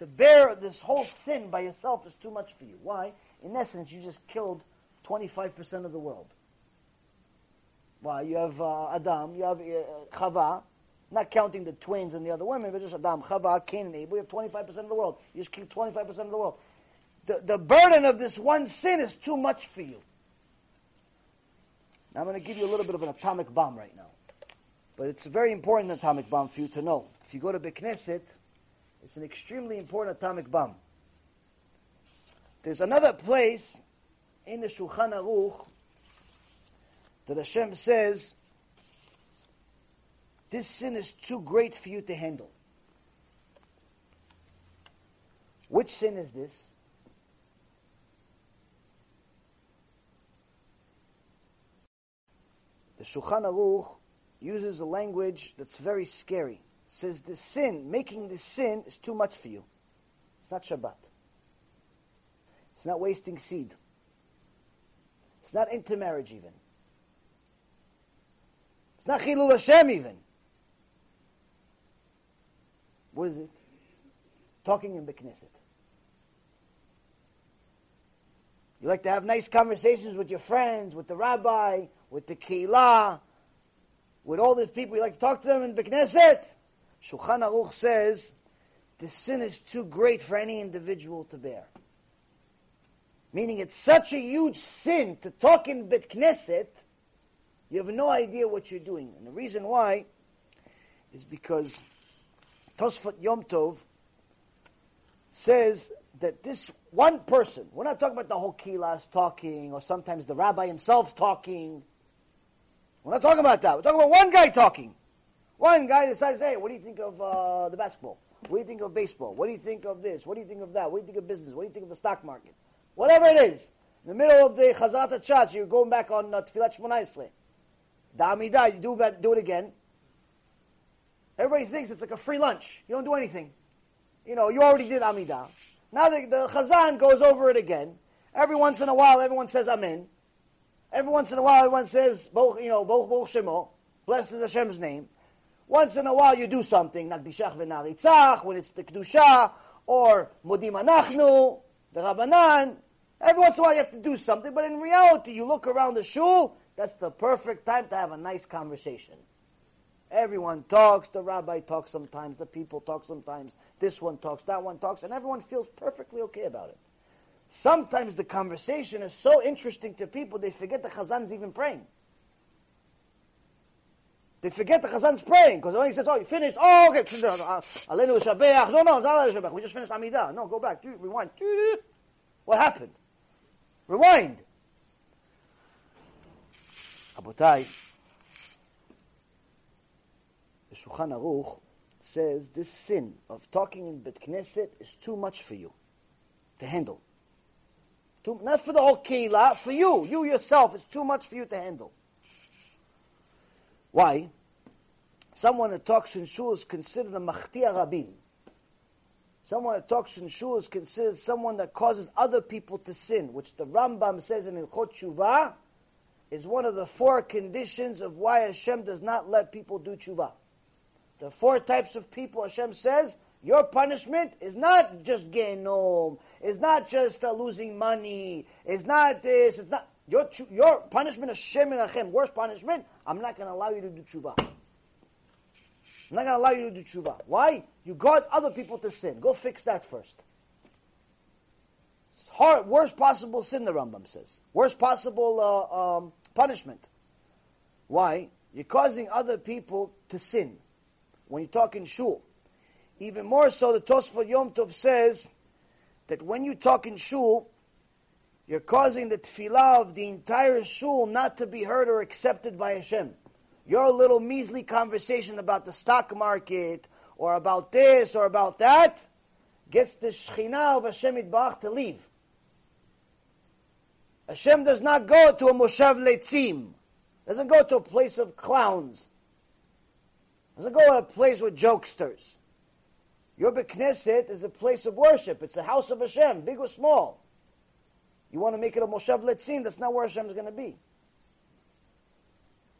To bear this whole sin by yourself is too much for you. Why? In essence, you just killed 25% of the world. Why? You have Adam, you have Chava, not counting the twins and the other women, but just Adam, Chava, Cain, and Abel. You have 25% of the world. You just killed 25% of the world. The burden of this one sin is too much for you. Now, I'm going to give you a little bit of an atomic bomb right now. But it's a very important atomic bomb for you to know. If you go to Beit Knesset, it's an extremely important atomic bomb. There's another place in the Shulchan Aruch that Hashem says, this sin is too great for you to handle. Which sin is this? The Shulchan Aruch uses a language that's very scary. It says the sin, making the sin is too much for you. It's not Shabbat. It's not wasting seed. It's not intermarriage even. It's not Chilul Hashem even. What is it? Talking in Beit Knesset. You like to have nice conversations with your friends, with the rabbi, with the keilah, with all these people, you like to talk to them in Beit Knesset. Shulchan Aruch says, the sin is too great for any individual to bear. Meaning it's such a huge sin to talk in Beit Knesset, you have no idea what you're doing. And the reason why is because Tosfot Yom Tov says that this one person, we're not talking about the whole keilah talking, or sometimes the rabbi himself talking. We're not talking about that. We're talking about one guy talking. One guy decides, hey, what do you think of the basketball? What do you think of baseball? What do you think of this? What do you think of that? What do you think of business? What do you think of the stock market? Whatever it is. In the middle of the Chazat HaChatz, you're going back on Tfilat Shmonasrei. The Amidah, you do it again. Everybody thinks it's like a free lunch. You don't do anything. You know, you already did Amidah. Now the Chazan goes over it again. Every once in a while, everyone says Amen. Every once in a while, everyone says, Baruch Shemo, blessed is Hashem's name. Once in a while, you do something, Nagdishach v'naritzach, when it's the Kedusha, or Modim Anachnu, the Rabbanan. Every once in a while, you have to do something, but in reality, you look around the shul, that's the perfect time to have a nice conversation. Everyone talks, the rabbi talks sometimes, the people talk sometimes, this one talks, that one talks, and everyone feels perfectly okay about it. Sometimes the conversation is so interesting to people, they forget the Chazan's even praying. They forget the Chazan's praying, because when he says, oh, you finished, oh, okay, Aleinu Shabbat, no, it's not Aleinu Shabbat, we just finished Amidah. No, go back, rewind. What happened? Rewind. Abotai, the Shulchan Aruch says this sin of talking in Bet Knesset is too much for you to handle. Not for the whole Keilah, for you. You yourself, it's too much for you to handle. Why? Someone that talks in shul is considered a machtia rabin. Someone that talks in shul is considered someone that causes other people to sin, which the Rambam says in Hilchot Tshuva is one of the four conditions of why Hashem does not let people do tshuva. The four types of people, Hashem says, your punishment is not just genom, it's not just losing money, it's not this, it's not... Your punishment is Shem Menachem, worst punishment, I'm not going to allow you to do tshuva. I'm not going to allow you to do tshuva. Why? You got other people to sin. Go fix that first. It's hard, worst possible sin, the Rambam says. Worst possible punishment. Why? You're causing other people to sin. When you talk in shul, even more so, the Tosfot Yom Tov says that when you talk in shul, you're causing the tefillah of the entire shul not to be heard or accepted by Hashem. Your little measly conversation about the stock market, or about this, or about that, gets the Shekhinah of Hashem Yitbarach to leave. Hashem does not go to a Moshav Leitzim. Doesn't go to a place of clowns. Doesn't go to a place with jokesters. Your Bet Knesset is a place of worship. It's the house of Hashem, big or small. You want to make it a Moshav Leitzim, that's not where Hashem is going to be.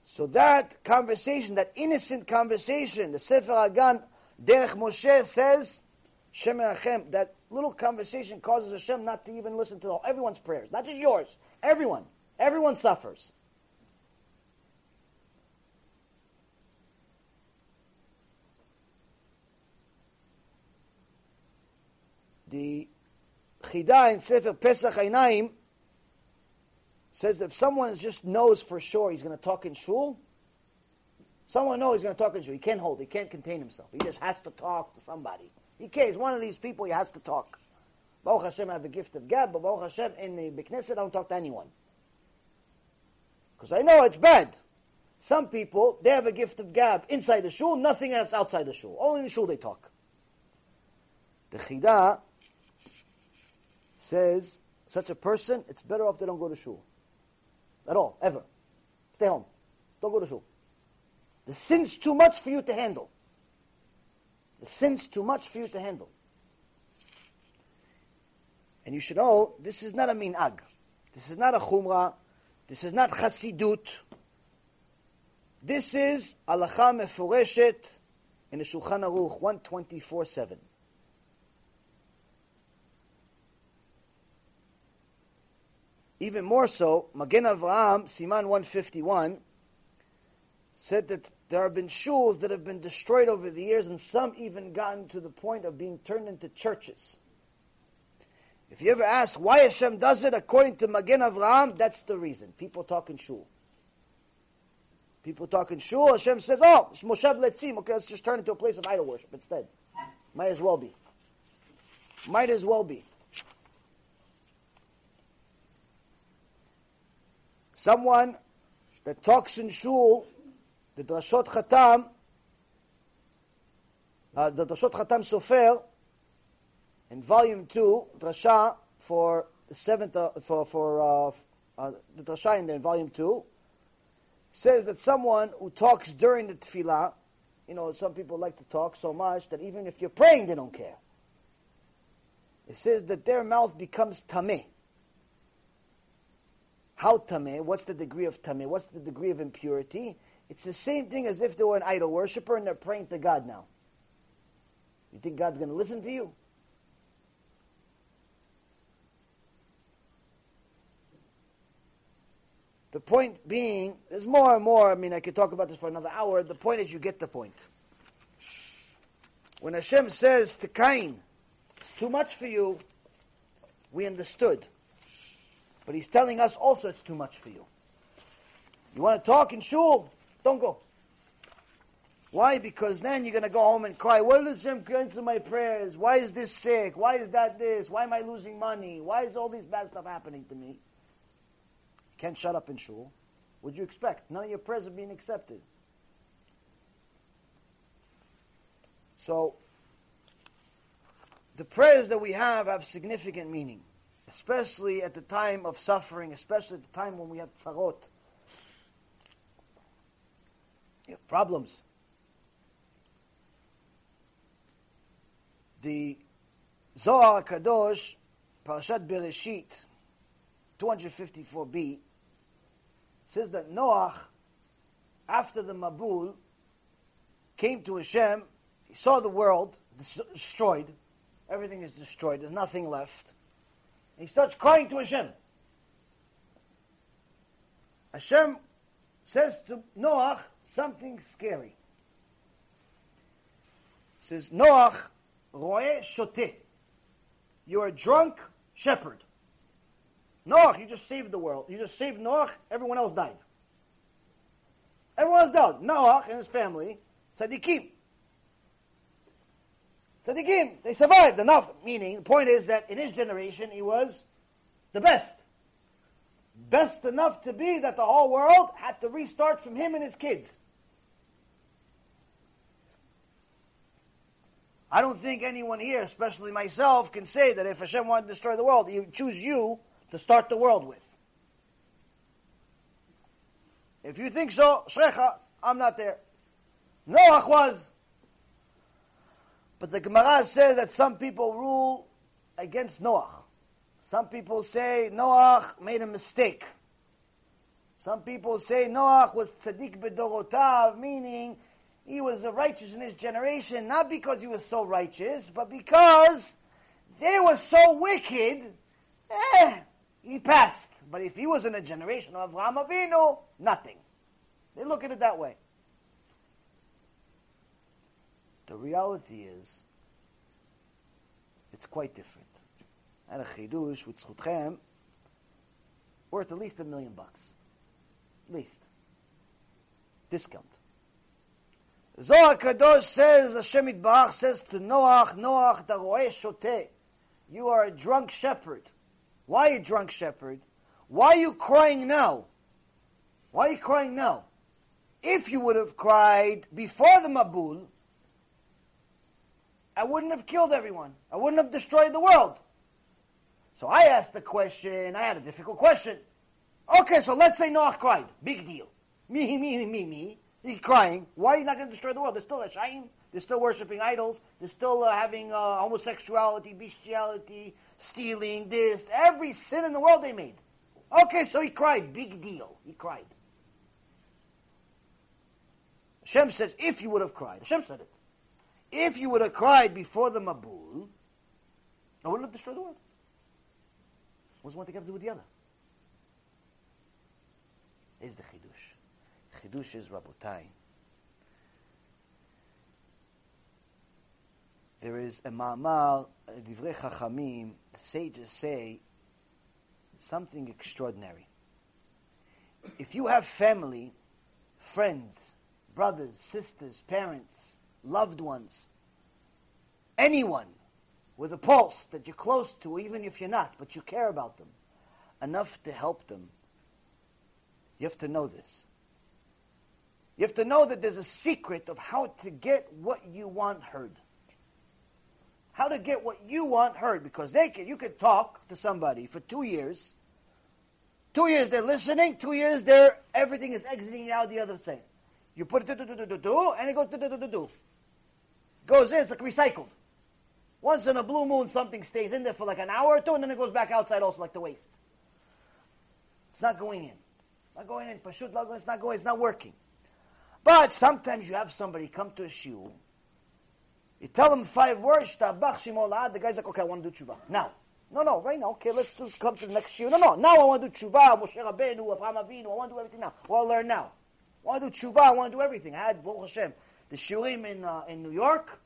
So that conversation, that innocent conversation, the Sefer Hagan, Derech Moshe says, Shem Menachem, that little conversation causes Hashem not to even listen to everyone's prayers. Not just yours. Everyone. Everyone suffers. The Chida in Sefer Pesach Einaim says that if someone just knows for sure he's going to talk in shul, someone knows he's going to talk in shul, he can't hold, he can't contain himself. He just has to talk to somebody. He can't, he's one of these people, he has to talk. Baruch Hashem, I have a gift of gab, but Baruch Hashem, in the Bet Knesset, I don't talk to anyone. Because I know it's bad. Some people, they have a gift of gab inside the shul, nothing else outside the shul. Only in the shul they talk. The Chida says, such a person, it's better off they don't go to shul. At all, ever. Stay home. Don't go to shul. The sin's too much for you to handle. The sin's too much for you to handle. And you should know, this is not a minag. This is not a chumrah. This is not chassidut. This is halacha meforeshet in the Shulchan Aruch 124:7. Even more so, Magen Avraham, Siman 151, said that there have been shuls that have been destroyed over the years, and some even gotten to the point of being turned into churches. If you ever ask why Hashem does it, according to Magen Avraham, that's the reason. People talk in shul. People talk in shul, Hashem says, oh, it's Moshav Leitzim, okay, let's just turn into a place of idol worship instead. Might as well be. Might as well be. Someone that talks in shul, the Drashot Chatam, Sofer, in volume 2, Drasha for the seventh, the Drasha in there, in volume 2, says that someone who talks during the tefillah, you know, some people like to talk so much that even if you're praying, they don't care. It says that their mouth becomes tameh. How tameh? What's the degree of tameh? What's the degree of impurity? It's the same thing as if they were an idol worshiper and they're praying to God now. You think God's going to listen to you? The point being, there's more and more, I mean, I could talk about this for another hour. The point is you get the point. When Hashem says to Cain, it's too much for you, we understood. But he's telling us also it's too much for you. You want to talk in shul? Don't go. Why? Because then you're going to go home and cry, why does Hashem cancel my prayers? Why is this sick? Why is that this? Why am I losing money? Why is all this bad stuff happening to me? You can't shut up in shul. What'd you expect? None of your prayers are being accepted. So, the prayers that we have significant meaning, especially at the time of suffering, especially at the time when we have tzarot. You have problems. The Zohar Kadosh, Parashat Bereshit, 254b, says that Noach, after the Mabul, came to Hashem, he saw the world destroyed, everything is destroyed, there's nothing left, and he starts crying to Hashem. Hashem says to Noach something scary. He says, Noach, roe shote, you are a drunk shepherd. Noach, you just saved the world. You just saved Noach, everyone else died. Everyone else died. Noach and his family, tzaddikim. Tzaddikim, they survived enough. Meaning, the point is that in his generation, he was the best. Best enough to be that the whole world had to restart from him and his kids. I don't think anyone here, especially myself, can say that if Hashem wanted to destroy the world, he would choose you to start the world with. If you think so, shrecha, I'm not there. Noach was. But the Gemara says that some people rule against Noach. Some people say Noach made a mistake. Some people say Noach was tzaddik bedorotav, meaning he was righteous in his generation, not because he was so righteous, but because they were so wicked, he passed. But if he was in a generation of Avraham Avinu, nothing. They look at it that way. The reality is, it's quite different. And a chidush with Zchutchem, worth at least $1 million. At least. Discount. Zohar Kadosh says, Hashem Yitbarach says to Noach, Noach, da roeh shoteh, you are a drunk shepherd. Why a drunk shepherd? Why are you crying now? Why are you crying now? If you would have cried before the Mabul, I wouldn't have killed everyone. I wouldn't have destroyed the world. So I asked the question, I had a difficult question. Okay, so let's say Noach cried. Big deal. Me. He's crying. Why are you not going to destroy the world? There's still Hashem. They're still worshipping idols. They're still having homosexuality, bestiality, stealing, this. Every sin in the world they made. Okay, so he cried. Big deal. He cried. Hashem says, if you would have cried. Hashem said it. If you would have cried before the Mabul, I wouldn't have destroyed the world. What does one thing have to do with the other? Is the Chidush. Chidush is Rabotai. There is a ma'amar, Divrei Chachamim, the sages say something extraordinary. If you have family, friends, brothers, sisters, parents, loved ones, anyone with a pulse that you're close to, even if you're not, but you care about them, enough to help them, you have to know this. You have to know that there's a secret of how to get what you want heard. How to get what you want heard. Because you could talk to somebody for 2 years. 2 years they're listening, 2 years everything is exiting out the other side. You put it and it goes do. Goes in, it's like recycled. Once in a blue moon something stays in there for like an hour or two and then it goes back outside also like the waste. It's not going in. Not going in, it's not going, it's not working. But sometimes you have somebody come to a shiur. You tell them 5 words, the guy's like, okay, I want to do tshuva. Now. No, right now. Okay, let's come to the next shiur. No, now I want to do tshuva, Moshe Rabbeinu, Avraham Avinu, I want to do everything now. I want to learn now. I want to do tshuva, I want to do everything. I had, Baruch Hashem, the shiurim in New York.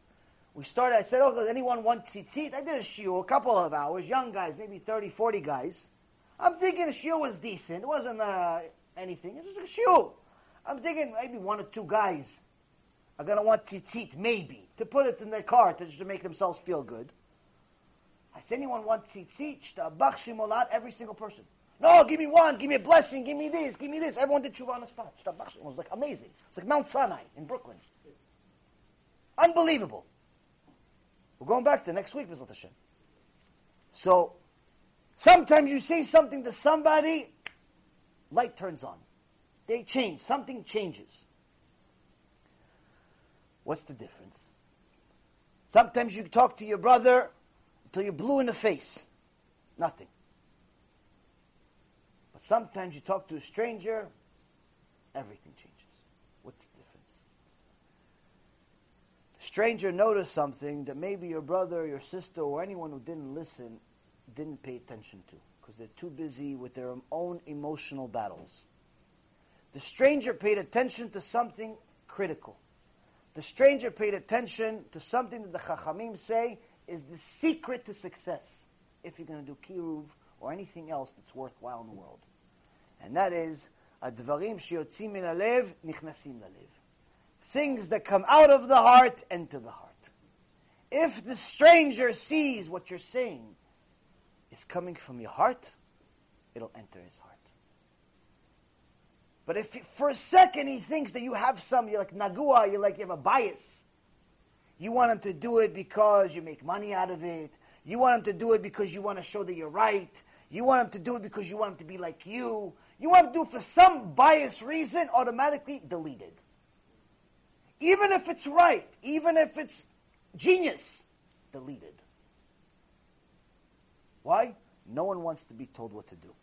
We started, I said, oh, does anyone want tzitzit? I did a shiur, a couple of hours, young guys, maybe 30, 40 guys. I'm thinking the shiur was decent. It wasn't anything. It was just a shiur. I'm thinking maybe 1 or 2 guys are going to want tzitzit, maybe, to put it in their car just to make themselves feel good. I said, anyone want tzitzit? Every single person. No, give me one, give me a blessing, give me this. Everyone did tshuva on the spot. It was like amazing. It's like Mount Sinai in Brooklyn. Unbelievable. We're going back to next week, B'ezrat Hashem. So, sometimes you say something to somebody, light turns on. They change. Something changes. What's the difference? Sometimes you talk to your brother until you're blue in the face. Nothing. But sometimes you talk to a stranger, everything changes. What's the difference? The stranger noticed something that maybe your brother, your sister, or anyone who didn't listen didn't pay attention to because they're too busy with their own emotional battles. The stranger paid attention to something critical. The stranger paid attention to something that the Chachamim say is the secret to success if you're going to do Kiruv or anything else that's worthwhile in the world. And that is, Advarim sheyotzim min alev, nichnasim lalev. Things that come out of the heart, enter the heart. If the stranger sees what you're saying is coming from your heart, it'll enter his heart. But if for a second he thinks that you have some, you're like nagua, you're like you have a bias. You want him to do it because you make money out of it. You want him to do it because you want to show that you're right. You want him to do it because you want him to be like you. You want him to do it for some biased reason, automatically deleted. Even if it's right, even if it's genius, deleted. Why? No one wants to be told what to do.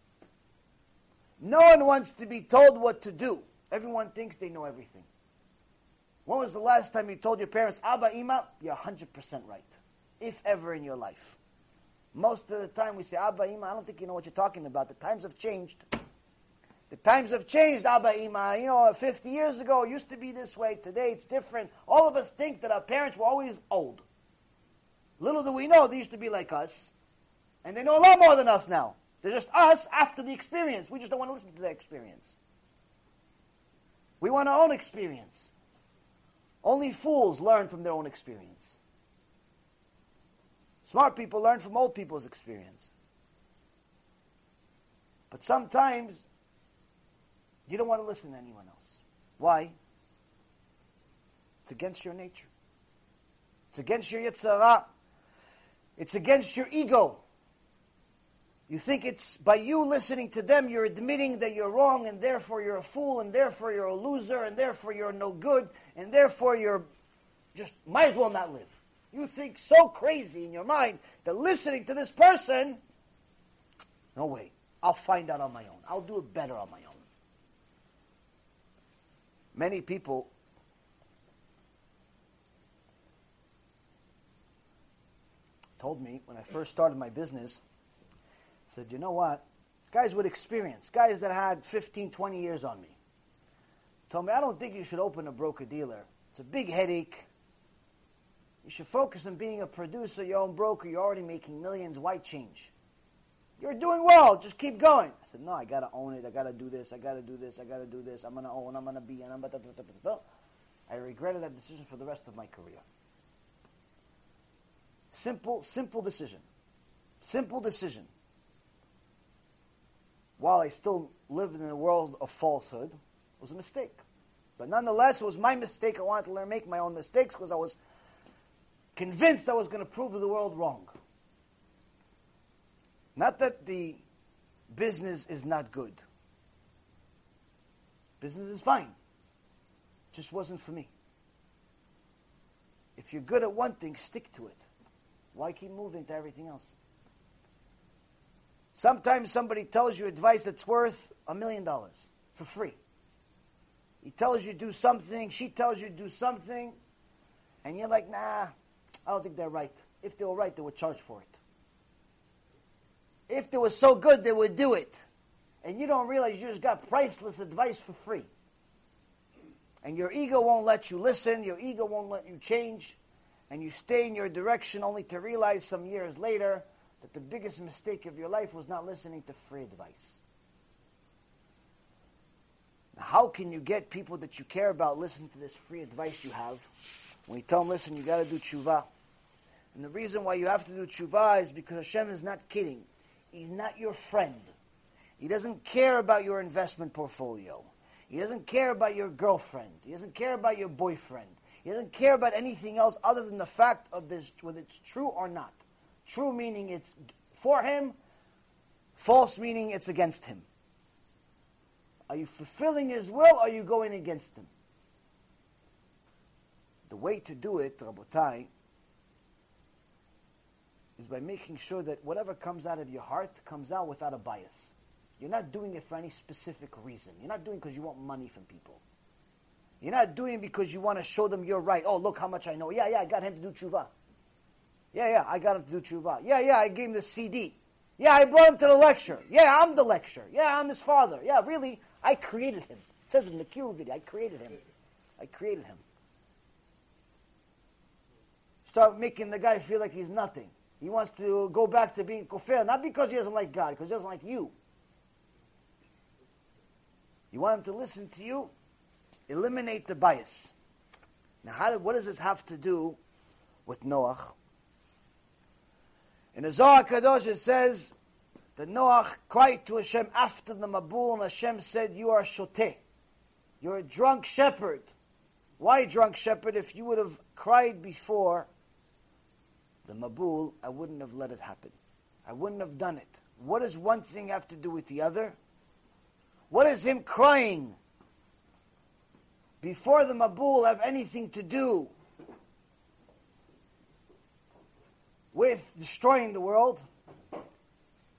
No one wants to be told what to do. Everyone thinks they know everything. When was the last time you told your parents, Abba, Ima, you're 100% right, if ever in your life? Most of the time we say, Abba, Ima, I don't think you know what you're talking about. The times have changed. The times have changed, Abba, Ima. You know, 50 years ago it used to be this way. Today it's different. All of us think that our parents were always old. Little do we know, they used to be like us. And they know a lot more than us now. They're just us after the experience. We just don't want to listen to their experience. We want our own experience. Only fools learn from their own experience. Smart people learn from old people's experience. But sometimes, you don't want to listen to anyone else. Why? It's against your nature. It's against your yitzhara. It's against your ego. You think it's by you listening to them, you're admitting that you're wrong, and therefore you're a fool, and therefore you're a loser, and therefore you're no good, and therefore you're just might as well not live. You think so crazy in your mind that listening to this person, no way, I'll find out on my own. I'll do it better on my own. Many people told me when I first started my business, said, you know what? Guys with experience, guys that had 15, 20 years on me, told me, I don't think you should open a broker-dealer. It's a big headache. You should focus on being a producer, your own broker. You're already making millions. Why change? You're doing well. Just keep going. I said, no, I got to own it. I got to do this. I got to do this. I got to do this. I'm going to own. I'm going to be. And I regretted that decision for the rest of my career. Simple decision. Simple decision. While I still lived in a world of falsehood, it was a mistake. But nonetheless, it was my mistake. I wanted to learn to make my own mistakes because I was convinced I was going to prove the world wrong. Not that the business is not good. Business is fine. It just wasn't for me. If you're good at one thing, stick to it. Why keep moving to everything else? Sometimes somebody tells you advice that's worth $1 million for free. He tells you do something, she tells you do something, and you're like, nah, I don't think they're right. If they were right, they would charge for it. If they were so good, they would do it. And you don't realize you just got priceless advice for free. And your ego won't let you listen, your ego won't let you change, and you stay in your direction only to realize some years later that the biggest mistake of your life was not listening to free advice. Now, how can you get people that you care about listening to this free advice you have? When you tell them, listen, you got to do tshuva. And the reason why you have to do tshuva is because Hashem is not kidding. He's not your friend. He doesn't care about your investment portfolio. He doesn't care about your girlfriend. He doesn't care about your boyfriend. He doesn't care about anything else other than the fact of this, whether it's true or not. True meaning it's for him. False meaning it's against him. Are you fulfilling his will or are you going against him? The way to do it, Rabotai, is by making sure that whatever comes out of your heart comes out without a bias. You're not doing it for any specific reason. You're not doing it because you want money from people. You're not doing it because you want to show them you're right. Oh, look how much I know. Yeah, I got him to do tshuva. Yeah, I got him to do tshuva. Yeah, I gave him the CD. Yeah, I brought him to the lecture. Yeah, I'm the lecturer. Yeah, I'm his father. Yeah, really, I created him. It says in the Qur'an, I created him. Start making the guy feel like he's nothing. He wants to go back to being kofir, not because he doesn't like God, because he doesn't like you. You want him to listen to you? Eliminate the bias. Now, what does this have to do with Noach? In the Zohar Kadosh, it says that Noach cried to Hashem after the Mabul, and Hashem said, "You are shoteh. You're a drunk shepherd." Why drunk shepherd? If you would have cried before the Mabul, I wouldn't have let it happen. I wouldn't have done it. What does one thing have to do with the other? What does him crying before the Mabul have anything to do with destroying the world?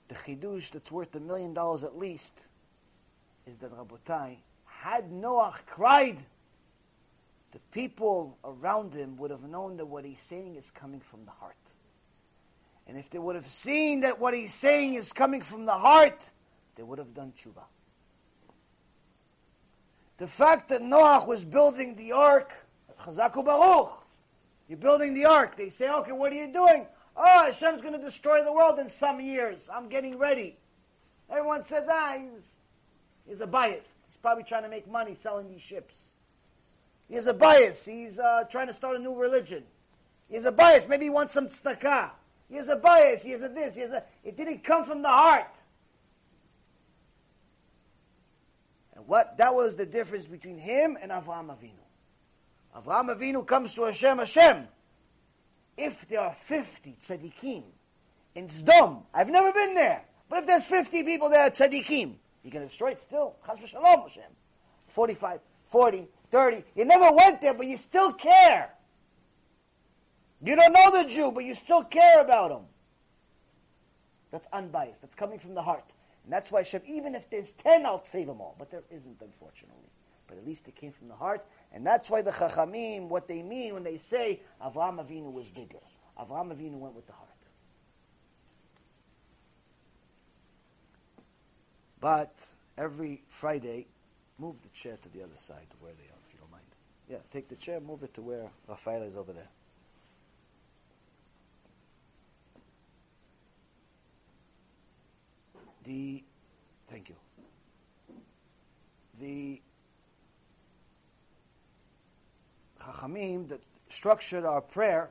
The chidush that's worth $1 million at least is that, Rabotai, had Noach cried, the people around him would have known that what he's saying is coming from the heart. And if they would have seen that what he's saying is coming from the heart, they would have done tshuva. The fact that Noach was building the ark, Chazaku Baruch, you're building the ark. They say, okay, what are you doing? Oh, Hashem's going to destroy the world in some years. I'm getting ready. Everyone says, he's a bias. He's probably trying to make money selling these ships. He's a bias. He's trying to start a new religion. He's a bias. Maybe he wants some tzedakah. He's a bias. He's a this. He's a. It didn't come from the heart. And what? That was the difference between him and Avraham Avinu. Avraham Avinu comes to Hashem. Hashem, if there are 50 tzaddikim in Sdom, I've never been there, but if there's 50 people there, tzaddikim, you're going to destroy it still. Chas v'shalom, Hashem. 45, 40, 30. You never went there, but you still care. You don't know the Jew, but you still care about him. That's unbiased. That's coming from the heart. And that's why Hashem, even if there's 10, I'll save them all. But there isn't, unfortunately. But at least it came from the heart. And that's why the Chachamim, what they mean when they say Avraham Avinu was bigger. Avraham Avinu went with the heart. But every Friday, move the chair to the other side where they are, if you don't mind. Yeah, take the chair, move it to where Raphael is over there. Thank you. The Chachamim that structured our prayer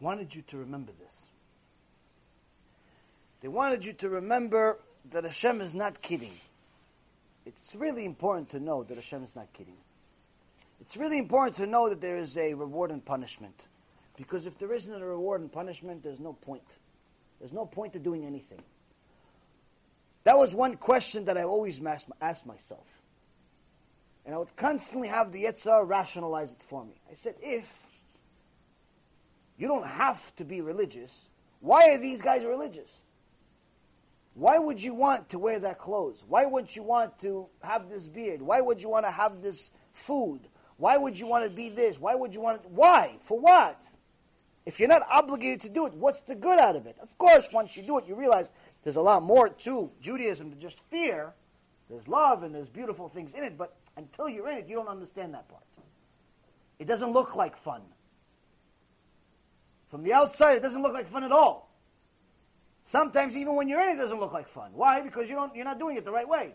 wanted you to remember this. They wanted you to remember that Hashem is not kidding. It's really important to know that Hashem is not kidding. It's really important to know that there is a reward and punishment. Because if there isn't a reward and punishment, there's no point. There's no point to doing anything. That was one question that I always asked myself. And I would constantly have the Yetzirah rationalize it for me. I said, if you don't have to be religious, why are these guys religious? Why would you want to wear that clothes? Why would you want to have this beard? Why would you want to have this food? Why would you want to be this? Why would you want to... Why? For what? If you're not obligated to do it, what's the good out of it? Of course, once you do it, you realize there's a lot more to Judaism than just fear. There's love and there's beautiful things in it, but until you're in it, you don't understand that part. It doesn't look like fun. From the outside, it doesn't look like fun at all. Sometimes even when you're in it, it doesn't look like fun. Why? Because you're not doing it the right way.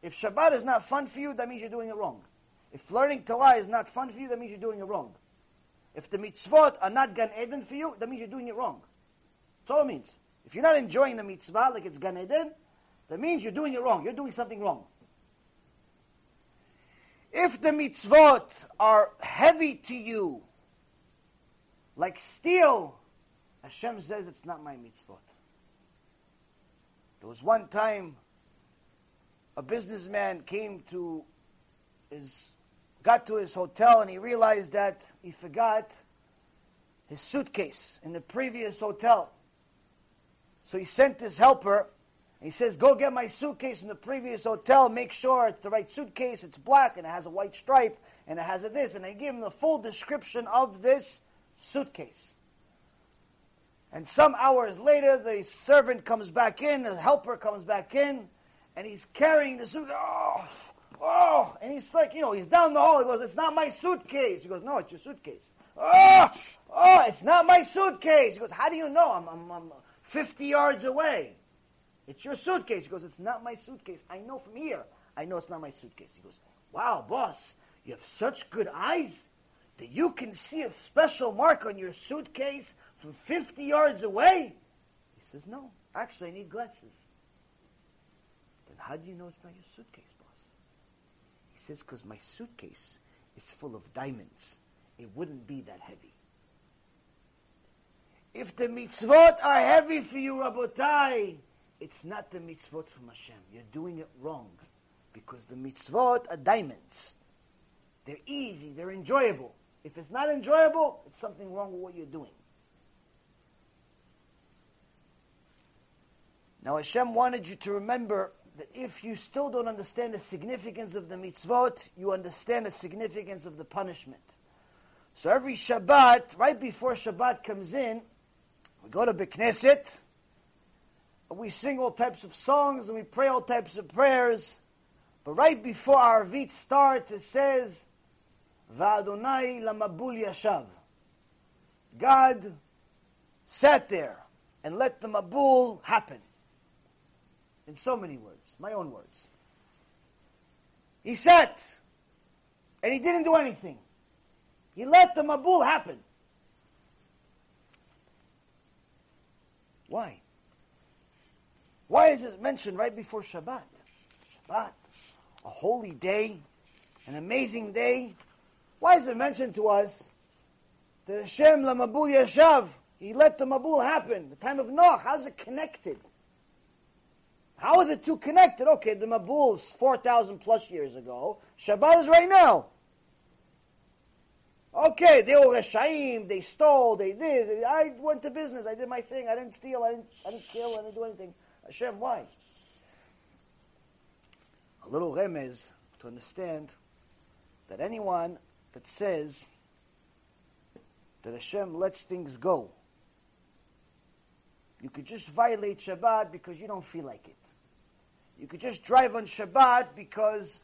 If Shabbat is not fun for you, that means you're doing it wrong. If learning Torah is not fun for you, that means you're doing it wrong. If the mitzvot are not Gan Eden for you, that means you're doing it wrong. That's all it means. If you're not enjoying the mitzvah like it's Gan Eden, That means you're doing it wrong. You're doing something wrong. If the mitzvot are heavy to you, like steel, Hashem says it's not my mitzvot. There was one time a businessman got to his hotel and he realized that he forgot his suitcase in the previous hotel. So he sent his helper. He says, go get my suitcase from the previous hotel. Make sure it's the right suitcase. It's black and it has a white stripe and it has a this. And I gave him the full description of this suitcase. And some hours later, the servant comes back in, the helper comes back in, and he's carrying the suitcase. Oh, and he's like, he's down the hall. He goes, it's not my suitcase. He goes, no, it's your suitcase. Oh, it's not my suitcase. He goes, how do you know? I'm 50 yards away. It's your suitcase. He goes, it's not my suitcase. I know from here. I know it's not my suitcase. He goes, wow, boss, you have such good eyes that you can see a special mark on your suitcase from 50 yards away? He says, no, actually I need glasses. Then how do you know it's not your suitcase, boss? He says, because my suitcase is full of diamonds. It wouldn't be that heavy. If the mitzvot are heavy for you, Rabotai, it's not the mitzvot from Hashem. You're doing it wrong. Because the mitzvot are diamonds. They're easy. They're enjoyable. If it's not enjoyable, it's something wrong with what you're doing. Now Hashem wanted you to remember that if you still don't understand the significance of the mitzvot, you understand the significance of the punishment. So every Shabbat, right before Shabbat comes in, we go to Beit Knesset. We sing all types of songs and we pray all types of prayers. But right before our Arvit starts, it says, Va'adonai lamabul yashav. God sat there and let the mabul happen. In so many words, my own words. He sat and he didn't do anything. He let the mabul happen. Why? Why is this mentioned right before Shabbat? Shabbat, a holy day, an amazing day. Why is it mentioned to us that Hashem lamabul yashav? He let the mabul happen. The time of Noah. How's it connected? How are the two connected? Okay, the mabul is 4,000 plus years ago. Shabbat is right now. Okay, they were reshaim. They stole. They did. I went to business. I did my thing. I didn't steal. I didn't kill. I didn't do anything. Hashem, why? A little remez to understand that anyone that says that Hashem lets things go, you could just violate Shabbat because you don't feel like it. You could just drive on Shabbat because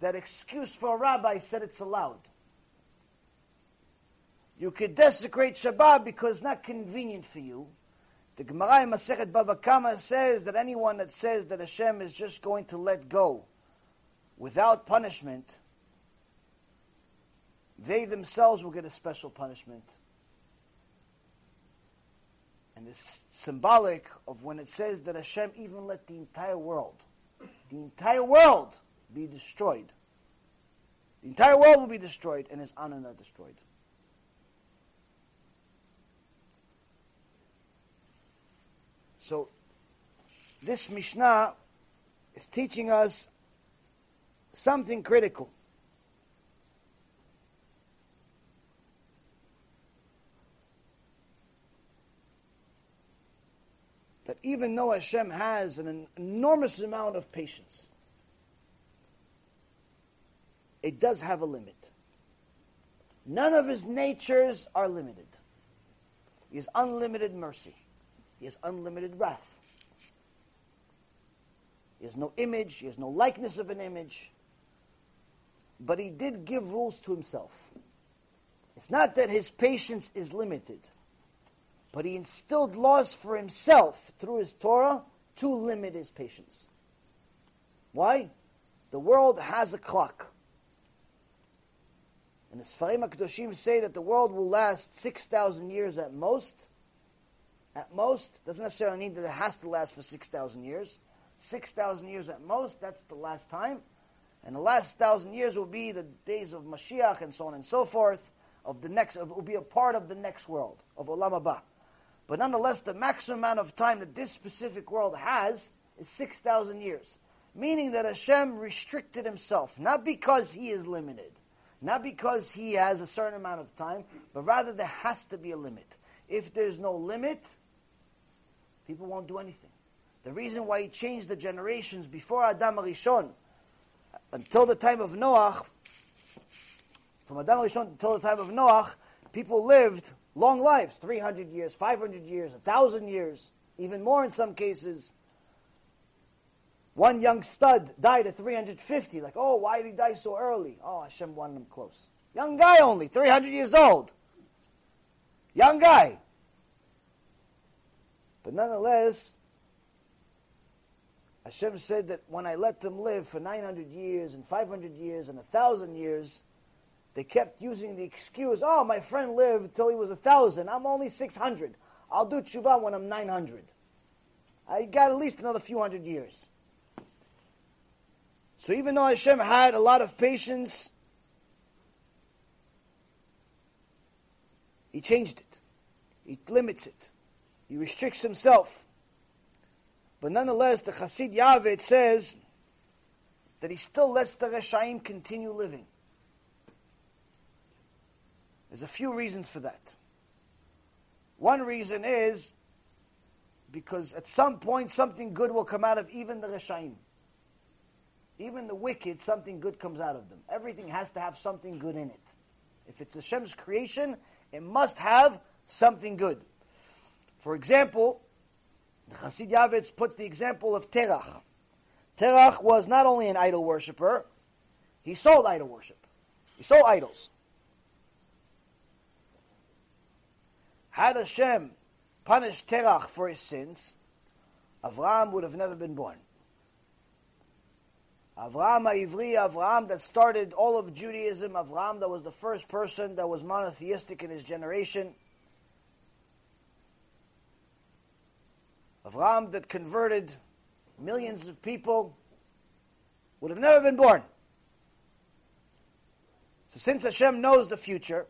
that excuse for a rabbi said it's allowed. You could desecrate Shabbat because it's not convenient for you. The Gemara in Masechet Bava Kama says that anyone that says that Hashem is just going to let go without punishment, they themselves will get a special punishment. And it's symbolic of when it says that Hashem even let the entire world be destroyed. The entire world will be destroyed and his honor not destroyed. So, this Mishnah is teaching us something critical. That even though Hashem has an enormous amount of patience, it does have a limit. None of His natures are limited. He has unlimited mercy. He has unlimited wrath. He has no image. He has no likeness of an image. But He did give rules to Himself. It's not that His patience is limited. But He instilled laws for Himself through His Torah to limit His patience. Why? The world has a clock. And the Sfarim HaKadoshim say that the world will last 6,000 years at most. At most, doesn't necessarily mean that it has to last for 6,000 years. 6,000 years at most, that's the last time. And the last 1,000 years will be the days of Mashiach and so on and so forth, of the next, will be a part of the next world, of Olam Haba. But nonetheless, the maximum amount of time that this specific world has is 6,000 years. Meaning that Hashem restricted himself, not because he is limited, not because he has a certain amount of time, but rather there has to be a limit. If there's no limit, people won't do anything. The reason why he changed the generations before Adam HaRishon until the time of Noah, from Adam HaRishon until the time of Noah, people lived long lives, 300 years, 500 years, 1,000 years, even more in some cases. One young stud died at 350. Like, oh, why did he die so early? Oh, Hashem wanted him close. Young guy only, 300 years old. Young guy. But nonetheless, Hashem said that when I let them live for 900 years and 500 years and 1,000 years, they kept using the excuse, oh, my friend lived till he was 1,000. I'm only 600. I'll do tshuva when I'm 900. I got at least another few hundred years. So even though Hashem had a lot of patience, he changed it. He limits it. He restricts himself. But nonetheless, the Chassid Yaved says that he still lets the Reshaim continue living. There's a few reasons for that. One reason is because at some point something good will come out of even the Reshaim. Even the wicked, something good comes out of them. Everything has to have something good in it. If it's Hashem's creation, it must have something good. For example, the Chassid Yavitz puts the example of Terach. Terach was not only an idol worshiper, he sold idol worship. He sold idols. Had Hashem punished Terach for his sins, Avraham would have never been born. Avraham Ha'ivri, Avraham that started all of Judaism, Avraham that was the first person that was monotheistic in his generation, Avraham that converted millions of people, would have never been born. So since Hashem knows the future,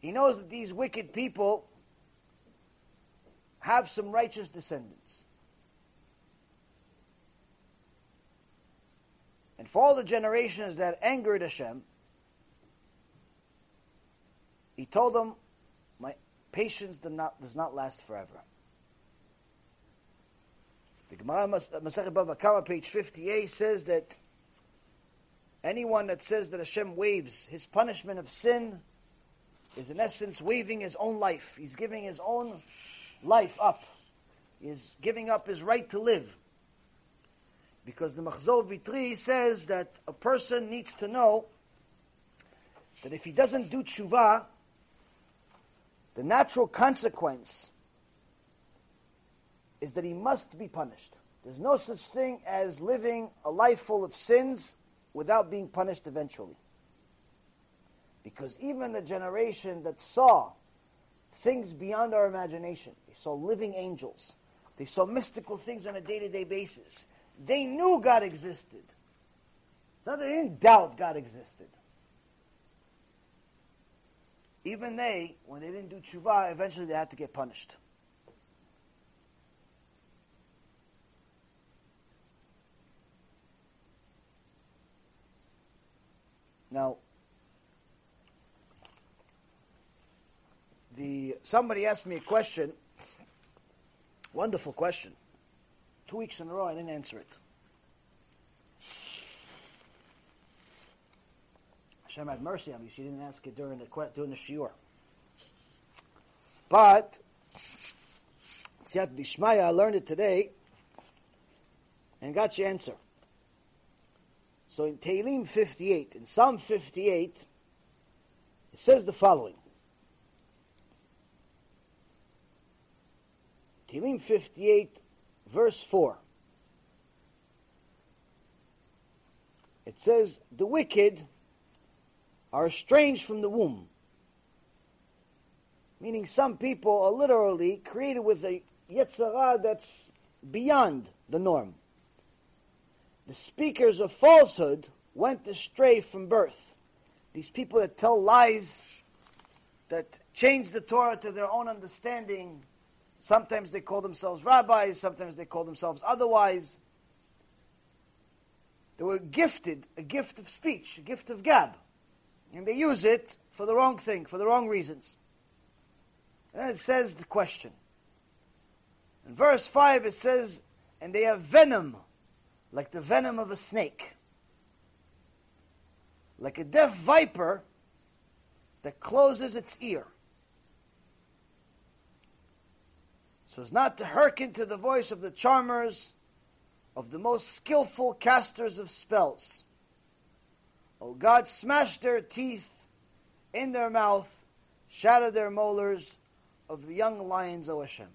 He knows that these wicked people have some righteous descendants. And for all the generations that angered Hashem, He told them, my patience does not last forever. The Gemara Masechet Bava Kama, page 58, says that anyone that says that Hashem waives His punishment of sin is in essence waiving His own life. He's giving His own life up. He's giving up His right to live. Because the Machzor Vitri says that a person needs to know that if he doesn't do tshuva, the natural consequence is that he must be punished. There's no such thing as living a life full of sins without being punished eventually. Because even the generation that saw things beyond our imagination, they saw living angels, they saw mystical things on a day-to-day basis, they knew God existed. Not that they didn't doubt God existed. Even they, when they didn't do tshuva, eventually they had to get punished. Now, somebody asked me a question, wonderful question. 2 weeks in a row, I didn't answer it. Hashem had mercy on me. She didn't ask it during the shiur. But Siyat Dishmaya, I learned it today and got your answer. So in Tehillim 58, in Psalm 58, it says the following. Tehillim 58. Verse 4. It says, the wicked are estranged from the womb. Meaning some people are literally created with a yetzirah that's beyond the norm. The speakers of falsehood went astray from birth. These people that tell lies, that change the Torah to their own understanding, sometimes they call themselves rabbis, sometimes they call themselves otherwise. They were gifted a gift of speech, a gift of gab. And they use it for the wrong thing, for the wrong reasons. And it says the question. In verse 5 it says, and they have venom, like the venom of a snake. Like a deaf viper that closes its ear. So as not to hearken to the voice of the charmers, of the most skillful casters of spells. O God, smash their teeth in their mouth, shatter their molars of the young lions, O Hashem.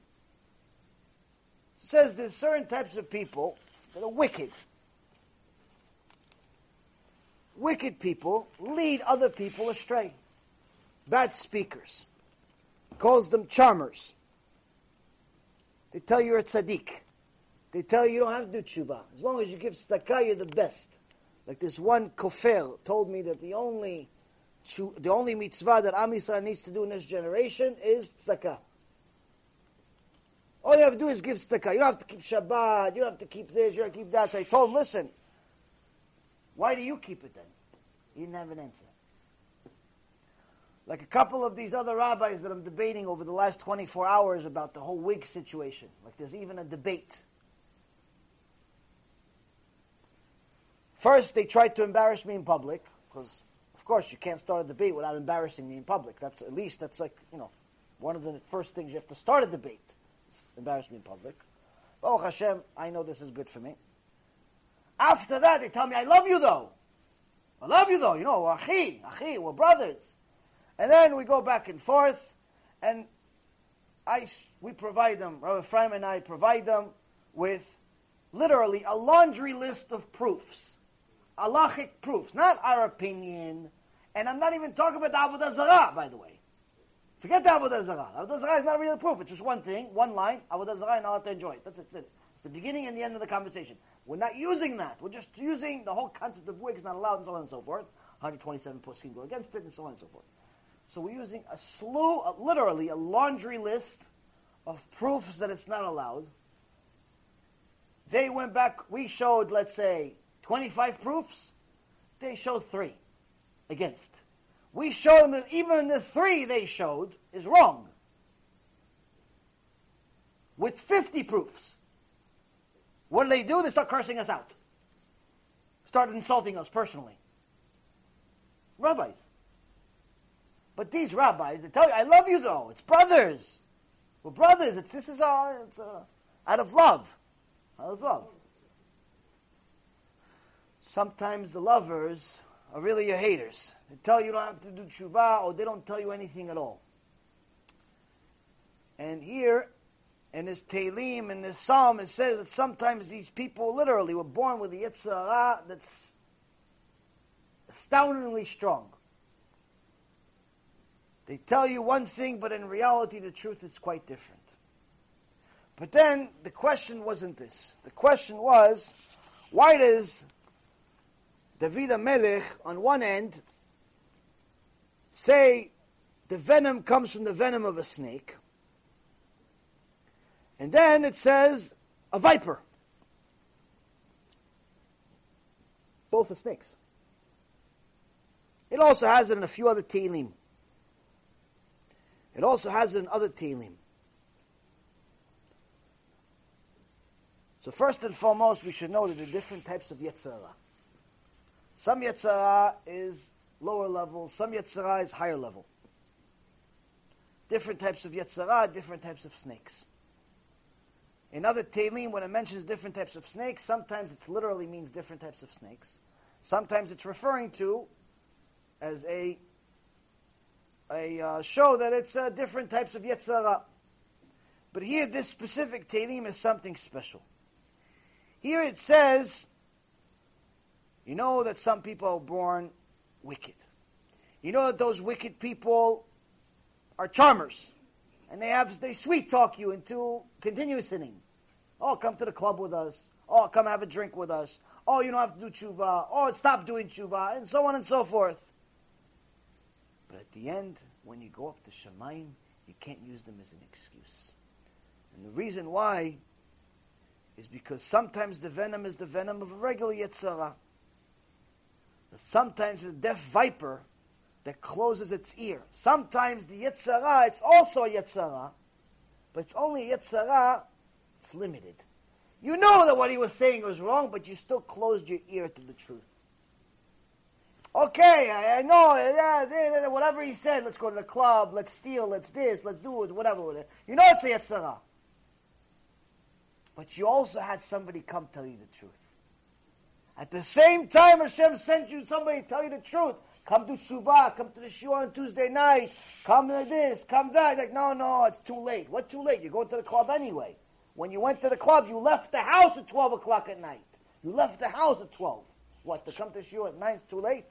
It says there's certain types of people that are wicked. Wicked people lead other people astray. Bad speakers. Calls them charmers. They tell you you're a tzaddik. They tell you you don't have to do tshuva. As long as you give tzedakah, you're the best. Like this one kofel told me that the only mitzvah that Am Yisrael needs to do in this generation is tzedakah. All you have to do is give tzedakah. You don't have to keep Shabbat. You don't have to keep this. You don't have to keep that. So I told him, listen, why do you keep it then? He didn't have an answer. Like a couple of these other rabbis that I'm debating over the last 24 hours about the whole wig situation. Like there's even a debate. First, they tried to embarrass me in public, because, of course, you can't start a debate without embarrassing me in public. That's like, one of the first things you have to start a debate, embarrass me in public. Oh, Hashem, I know this is good for me. After that, they tell me, I love you, though. I love you, though. Achi, we're brothers. And then we go back and forth, and we provide them, Rabbi Ephraim and I provide them with, literally, a laundry list of proofs. Halachic proofs, not our opinion. And I'm not even talking about the Avodah Zarah, by the way. Forget the Avodah Zarah. Avodah Zarah is not really a proof. It's just one thing, one line, Avodah Zarah, and I'll have to enjoy it. That's it. It's the beginning and the end of the conversation. We're not using that. We're just using the whole concept of wigs not allowed and so on and so forth. 127 poskim go against it and so on and so forth. So we're using a slew, literally a laundry list of proofs that it's not allowed. They went back, we showed, let's say, 25 proofs, they showed 3 against. We showed them that even the 3 they showed is wrong. With 50 proofs. What do? They start cursing us out. Start insulting us personally. Rabbis. But these rabbis, they tell you, I love you though, it's brothers. We're brothers, out of love. Out of love. Sometimes the lovers are really your haters. They tell you don't have to do tshuva, or they don't tell you anything at all. And here, in this Tehillim, in this Psalm, it says that sometimes these people literally were born with a Yetzer Hara that's astoundingly strong. They tell you one thing, but in reality the truth is quite different. But then, the question wasn't this. The question was, why does David HaMelech, on one end, say the venom comes from the venom of a snake, and then it says a viper. Both are snakes. It also has it in a few other Tehillim. It also has it in other Tehillim. So first and foremost, we should know that there are different types of Yetzer Hara. Some Yetzer Hara is lower level, some Yetzer Hara is higher level. Different types of Yetzer Hara, different types of snakes. In other Tehillim, when it mentions different types of snakes, sometimes it literally means different types of snakes. Sometimes it's referring to as a show that it's different types of Yetzer Hara. But here, this specific Tehillim is something special. Here it says, you know that some people are born wicked. You know that those wicked people are charmers. And they sweet talk you into continuous sinning. Oh, come to the club with us. Oh, come have a drink with us. Oh, you don't have to do tshuva. Oh, stop doing tshuva, and so on and so forth. But at the end, when you go up to Shamayim, you can't use them as an excuse. And the reason why is because sometimes the venom is the venom of a regular Yetzirah. But sometimes the deaf viper that closes its ear. Sometimes the Yetzirah, it's also a Yetzirah, but it's only a Yetzirah, it's limited. You know that what he was saying was wrong, but you still closed your ear to the truth. Okay, I know, yeah, whatever he said, let's go to the club, let's steal, let's this, let's do it, whatever. You know it's a Yetzirah. But you also had somebody come tell you the truth. At the same time, Hashem sent you somebody to tell you the truth. Come to Shuvah, come to the Shua on Tuesday night, come to this, come that. Like, no, it's too late. What too late? You're going to the club anyway. When you went to the club, you left the house at 12 o'clock at night. You left the house at 12. What, to come to Shua at 9 is too late?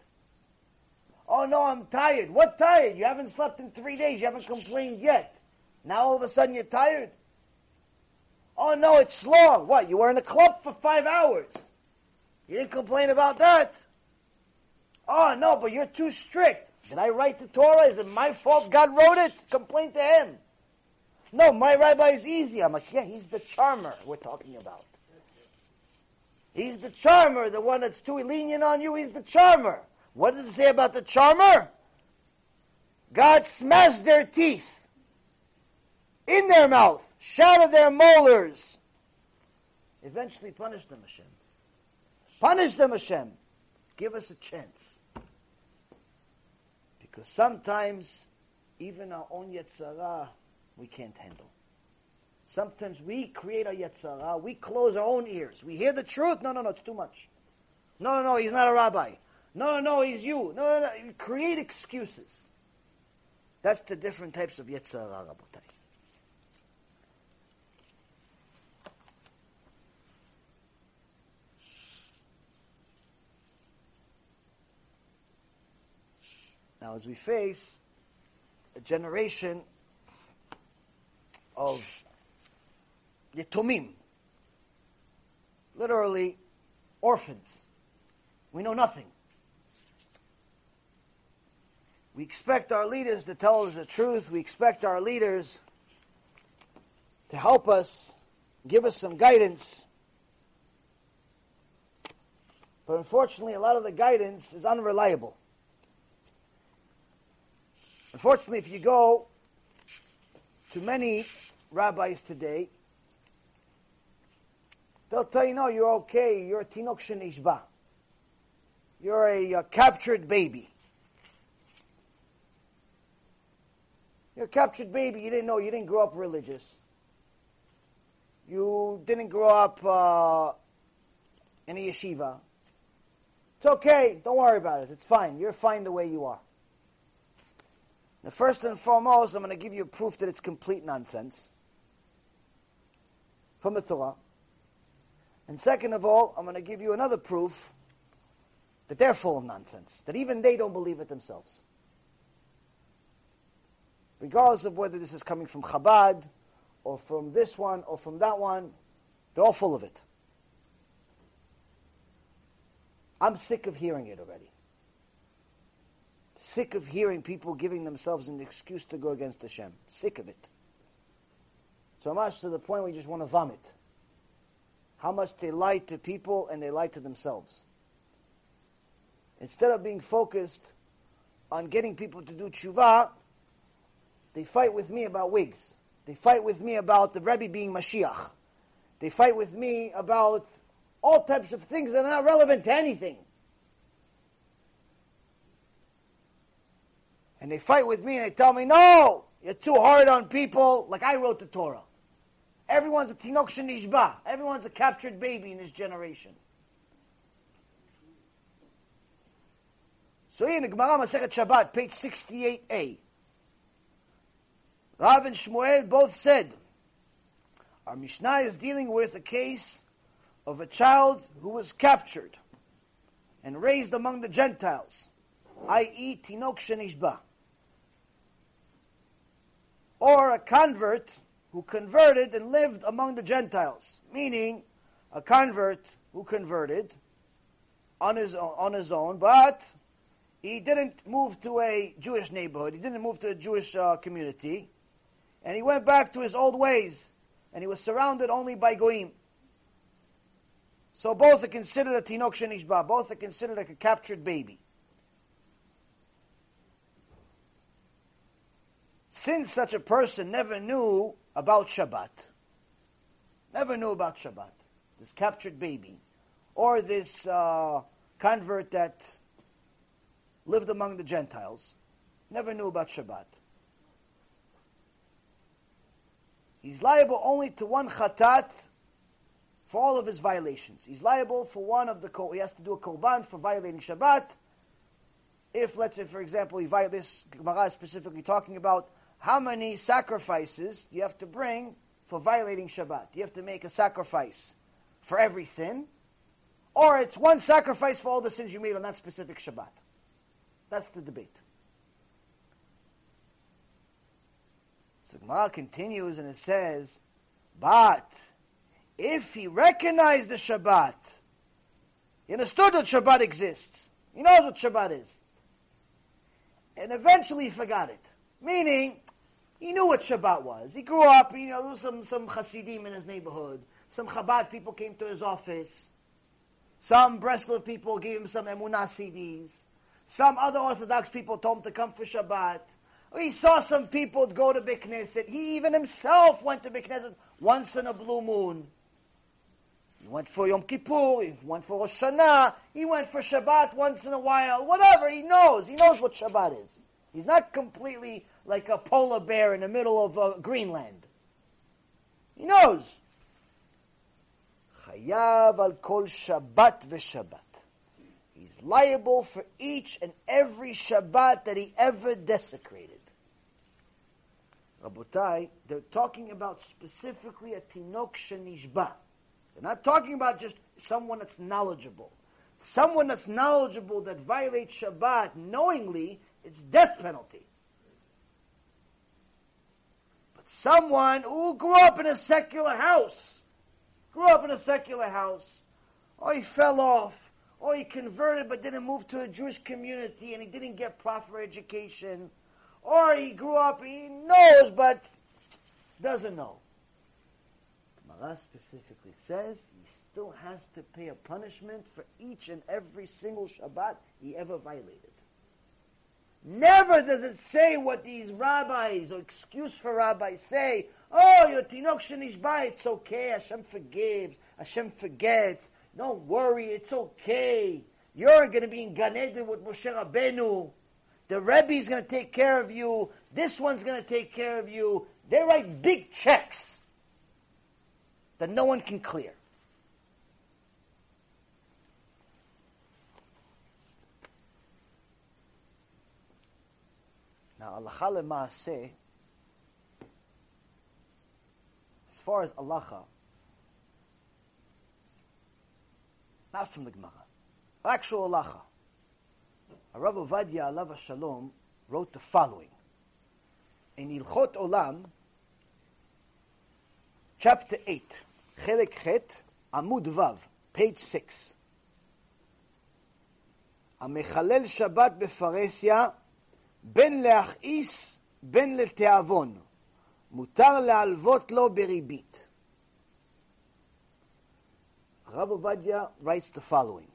Oh, no, I'm tired. What tired? You haven't slept in 3 days. You haven't complained yet. Now all of a sudden you're tired? Oh, no, it's long. What, you were in a club for 5 hours. You didn't complain about that. Oh, no, but you're too strict. Did I write the Torah? Is it my fault? God wrote it. Complain to him. No, my rabbi is easy. I'm like, yeah, he's the charmer we're talking about. He's the charmer, the one that's too lenient on you. He's the charmer. What does it say about the charmer? God smashed their teeth in their mouth, shattered their molars. Eventually punished them, Hashem. Punish them, Hashem. Give us a chance. Because sometimes, even our own Yetzirah, we can't handle. Sometimes we create our Yetzirah, we close our own ears. We hear the truth, no, it's too much. No, he's not a rabbi. No, he's you. No, you create excuses. That's the different types of Yetzirah, Rabotai. Now, as we face a generation of Yetomim, literally orphans, we know nothing. We expect our leaders to tell us the truth. We expect our leaders to help us, give us some guidance. But unfortunately, a lot of the guidance is unreliable. Unfortunately, if you go to many rabbis today, they'll tell you, no, you're okay, you're a tinok shenishba. You're a captured baby. You're a captured baby, you didn't know, you didn't grow up religious. You didn't grow up in a yeshiva. It's okay, don't worry about it, it's fine. You're fine the way you are. Now, first and foremost, I'm going to give you proof that it's complete nonsense from the Torah. And second of all, I'm going to give you another proof that they're full of nonsense, that even they don't believe it themselves. Regardless of whether this is coming from Chabad, or from this one, or from that one, they're all full of it. I'm sick of hearing it already. Sick of hearing people giving themselves an excuse to go against Hashem. Sick of it. So much to the point where you just want to vomit. How much they lie to people and they lie to themselves. Instead of being focused on getting people to do tshuva, they fight with me about wigs. They fight with me about the Rebbe being Mashiach. They fight with me about all types of things that are not relevant to anything. And they fight with me and they tell me, no, you're too hard on people, like I wrote the Torah. Everyone's a tinok shenishba. Everyone's a captured baby in this generation. So here in the Gemara Masechet Shabbat, page 68a, Rav and Shmuel both said, our Mishnah is dealing with a case of a child who was captured and raised among the Gentiles, i.e. tinok shenishba, or a convert who converted and lived among the Gentiles, meaning a convert who converted on his own, but he didn't move to a Jewish neighborhood. He didn't move to a Jewish community. And he went back to his old ways. And he was surrounded only by goyim. So both are considered a tinok shenishba. Both are considered like a captured baby. Since such a person never knew about Shabbat, this captured baby, or this convert that lived among the Gentiles, never knew about Shabbat, he's liable only to one chatat for all of his violations. He's liable for one of the he has to do a korban for violating Shabbat. If, let's say, for example, he violates, Gemara is specifically talking about how many sacrifices you have to bring for violating Shabbat. You have to make a sacrifice for every sin, or it's one sacrifice for all the sins you made on that specific Shabbat. That's the debate. So Gemara continues and it says, but if he recognized the Shabbat, he understood that Shabbat exists, he knows what Shabbat is, and eventually he forgot it. Meaning, he knew what Shabbat was. He grew up, there was some Hasidim in his neighborhood. Some Chabad people came to his office. Some Breslov people gave him some Emunah CDs. Some other Orthodox people told him to come for Shabbat. He saw some people go to Beit Knesset. He even himself went to Beit Knesset once in a blue moon. He went for Yom Kippur. He went for Rosh Hashanah. He went for Shabbat once in a while. Whatever, he knows. He knows what Shabbat is. He's not completely like a polar bear in the middle of Greenland. He knows. Chayav al kol Shabbat v'Shabbat. He's liable for each and every Shabbat that he ever desecrated. Rabotai, they're talking about specifically a tinok shenishba. They're not talking about just someone that's knowledgeable. Someone that's knowledgeable that violates Shabbat knowingly, it's death penalty. But someone who grew up in a secular house, or he fell off, or he converted but didn't move to a Jewish community and he didn't get proper education, or he grew up, he knows but doesn't know. Gemara specifically says he still has to pay a punishment for each and every single Shabbat he ever violated. Never does it say what these rabbis, or excuse for rabbis, say, oh, your tinok shenishba, it's okay, Hashem forgives, Hashem forgets, don't worry, it's okay. You're going to be in Gan Eden with Moshe Rabbeinu. The Rebbe's going to take care of you. This one's going to take care of you. They write big checks that no one can clear. Now, halacha lemaaseh, as far as halacha, not from the Gemara, actual halacha. Rav Ovadia alav hashalom wrote the following in Hilchot Olam, chapter 8, Chelek Chet, Amud Vav, page 6. Amechalel Shabbat befaresya. Ben leachis, ben leteavon. Mutar lealvot lo beribit. Rav Ovadia writes the following.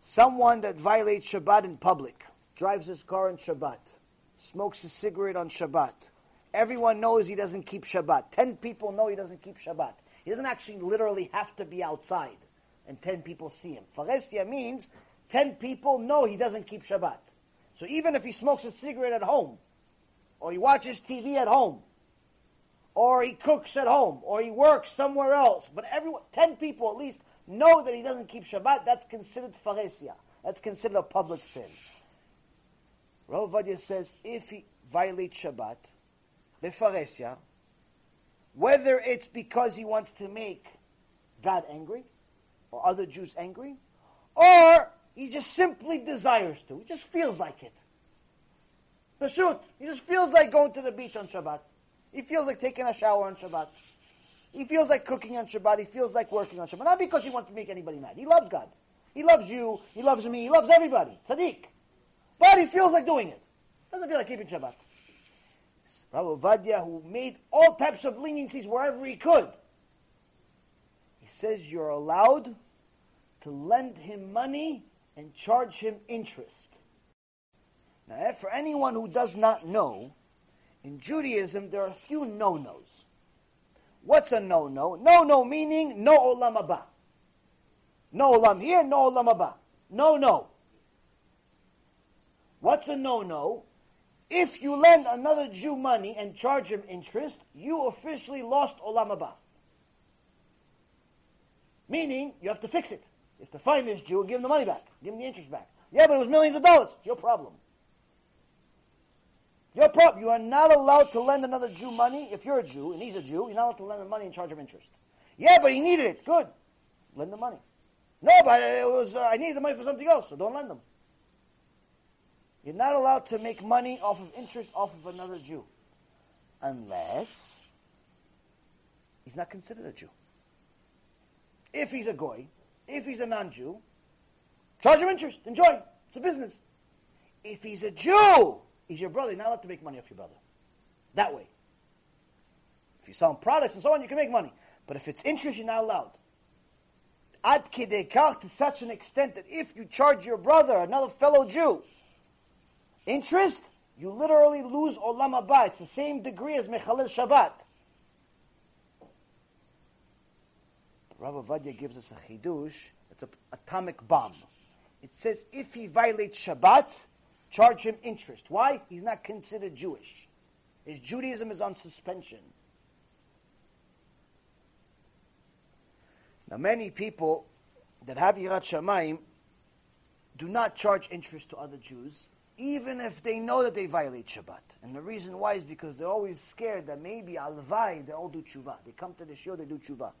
Someone that violates Shabbat in public, drives his car on Shabbat, smokes a cigarette on Shabbat. Everyone knows he doesn't keep Shabbat. 10 people know he doesn't keep Shabbat. He doesn't actually literally have to be outside, and 10 people see him. Farestia means 10 people know he doesn't keep Shabbat. So even if he smokes a cigarette at home, or he watches TV at home, or he cooks at home, or he works somewhere else, but 10 people at least know that he doesn't keep Shabbat, that's considered faresia. That's considered a public sin. Rav Ovadia says, if he violates Shabbat, lefaresia, whether it's because he wants to make God angry, or other Jews angry, or he just simply desires to. He just feels like it. Pashut. He just feels like going to the beach on Shabbat. He feels like taking a shower on Shabbat. He feels like cooking on Shabbat. He feels like working on Shabbat. Not because he wants to make anybody mad. He loves God. He loves you. He loves me. He loves everybody. Tzaddik. But he feels like doing it. Doesn't feel like keeping Shabbat. Rav Ovadia, who made all types of leniencies wherever he could, he says you're allowed to lend him money and charge him interest. Now, for anyone who does not know, in Judaism there are a few no-nos. What's a no-no? No-no meaning no olam haba. No olam here, no olam haba. No-no. What's a no-no? If you lend another Jew money and charge him interest, you officially lost olam haba. Meaning, you have to fix it. You have to find this Jew and give him the money back. Give him the interest back. Yeah, but it was millions of dollars. Your problem. Your problem. You are not allowed to lend another Jew money. If you're a Jew and he's a Jew, you're not allowed to lend him money and charge him interest. Yeah, but he needed it. Good. Lend him money. No, but it was I needed the money for something else, so don't lend him. You're not allowed to make money off of interest off of another Jew. Unless he's not considered a Jew. If he's a goy, if he's a non-Jew, charge him interest. Enjoy. It's a business. If he's a Jew, he's your brother. You're not allowed to make money off your brother. That way. If you sell products and so on, you can make money. But if it's interest, you're not allowed. Ad kedei kach, to such an extent that if you charge your brother, another fellow Jew, interest, you literally lose olam haba. It's the same degree as mechalel Shabbat. Rav Ovadia gives us a chidush. It's an atomic bomb. It says if he violates Shabbat, charge him interest. Why? He's not considered Jewish. His Judaism is on suspension. Now, many people that have Yirat Shamayim do not charge interest to other Jews, even if they know that they violate Shabbat. And the reason why is because they're always scared that maybe alvai, they all do tshuva. They come to the shiur, they do tshuva.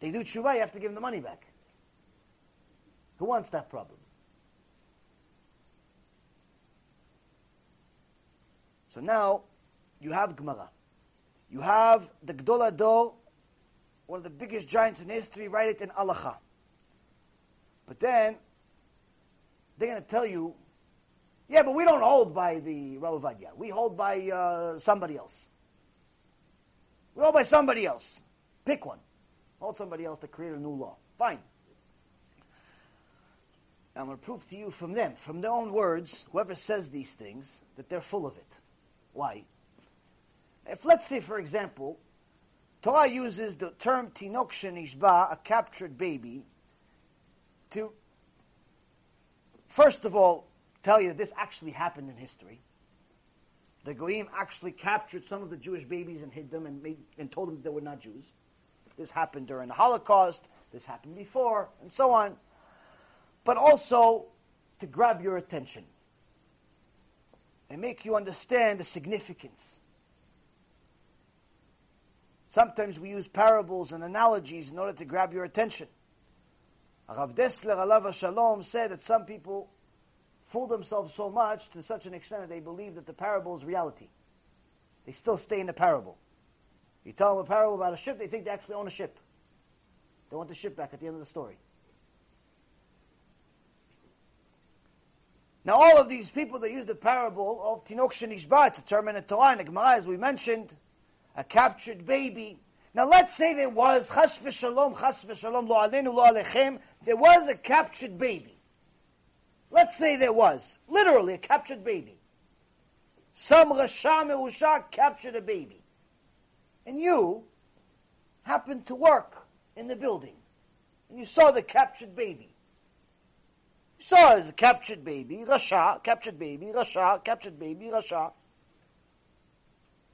They do tshuva, you have to give them the money back. Who wants that problem? So now, you have Gemara. You have the Gdol Hador, one of the biggest giants in history, write it in Halacha. But then, they're going to tell you, yeah, but we don't hold by the Rav Ovadia. We hold by somebody else. We hold by somebody else. Pick one. Hold somebody else to create a new law. Fine. I'm going to prove to you from them, from their own words, whoever says these things, that they're full of it. Why? If, let's say, for example, Torah uses the term tinok shenishba, a captured baby, to, first of all, tell you this actually happened in history. The Goyim actually captured some of the Jewish babies and hid them and told them that they were not Jews. This happened during the Holocaust, this happened before, and so on. But also, to grab your attention. And make you understand the significance. Sometimes we use parables and analogies in order to grab your attention. Rav Dessler, alav shalom, said that some people fool themselves so much to such an extent that they believe that the parable is reality. They still stay in the parable. You tell them a parable about a ship, they think they actually own a ship. They want the ship back at the end of the story. Now all of these people that use the parable of Tinok Shenishba to determine a Torah and a Gemara, as we mentioned, a captured baby. Now let's say there was, chas v'shalom, lo aleinu, lo alechem, there was a captured baby. Let's say there was, literally, a captured baby. Some Rasha Me'usha captured a baby. And you happened to work in the building. And you saw the captured baby. You saw it as a captured baby, Rasha, captured baby, Rasha, captured baby, Rasha.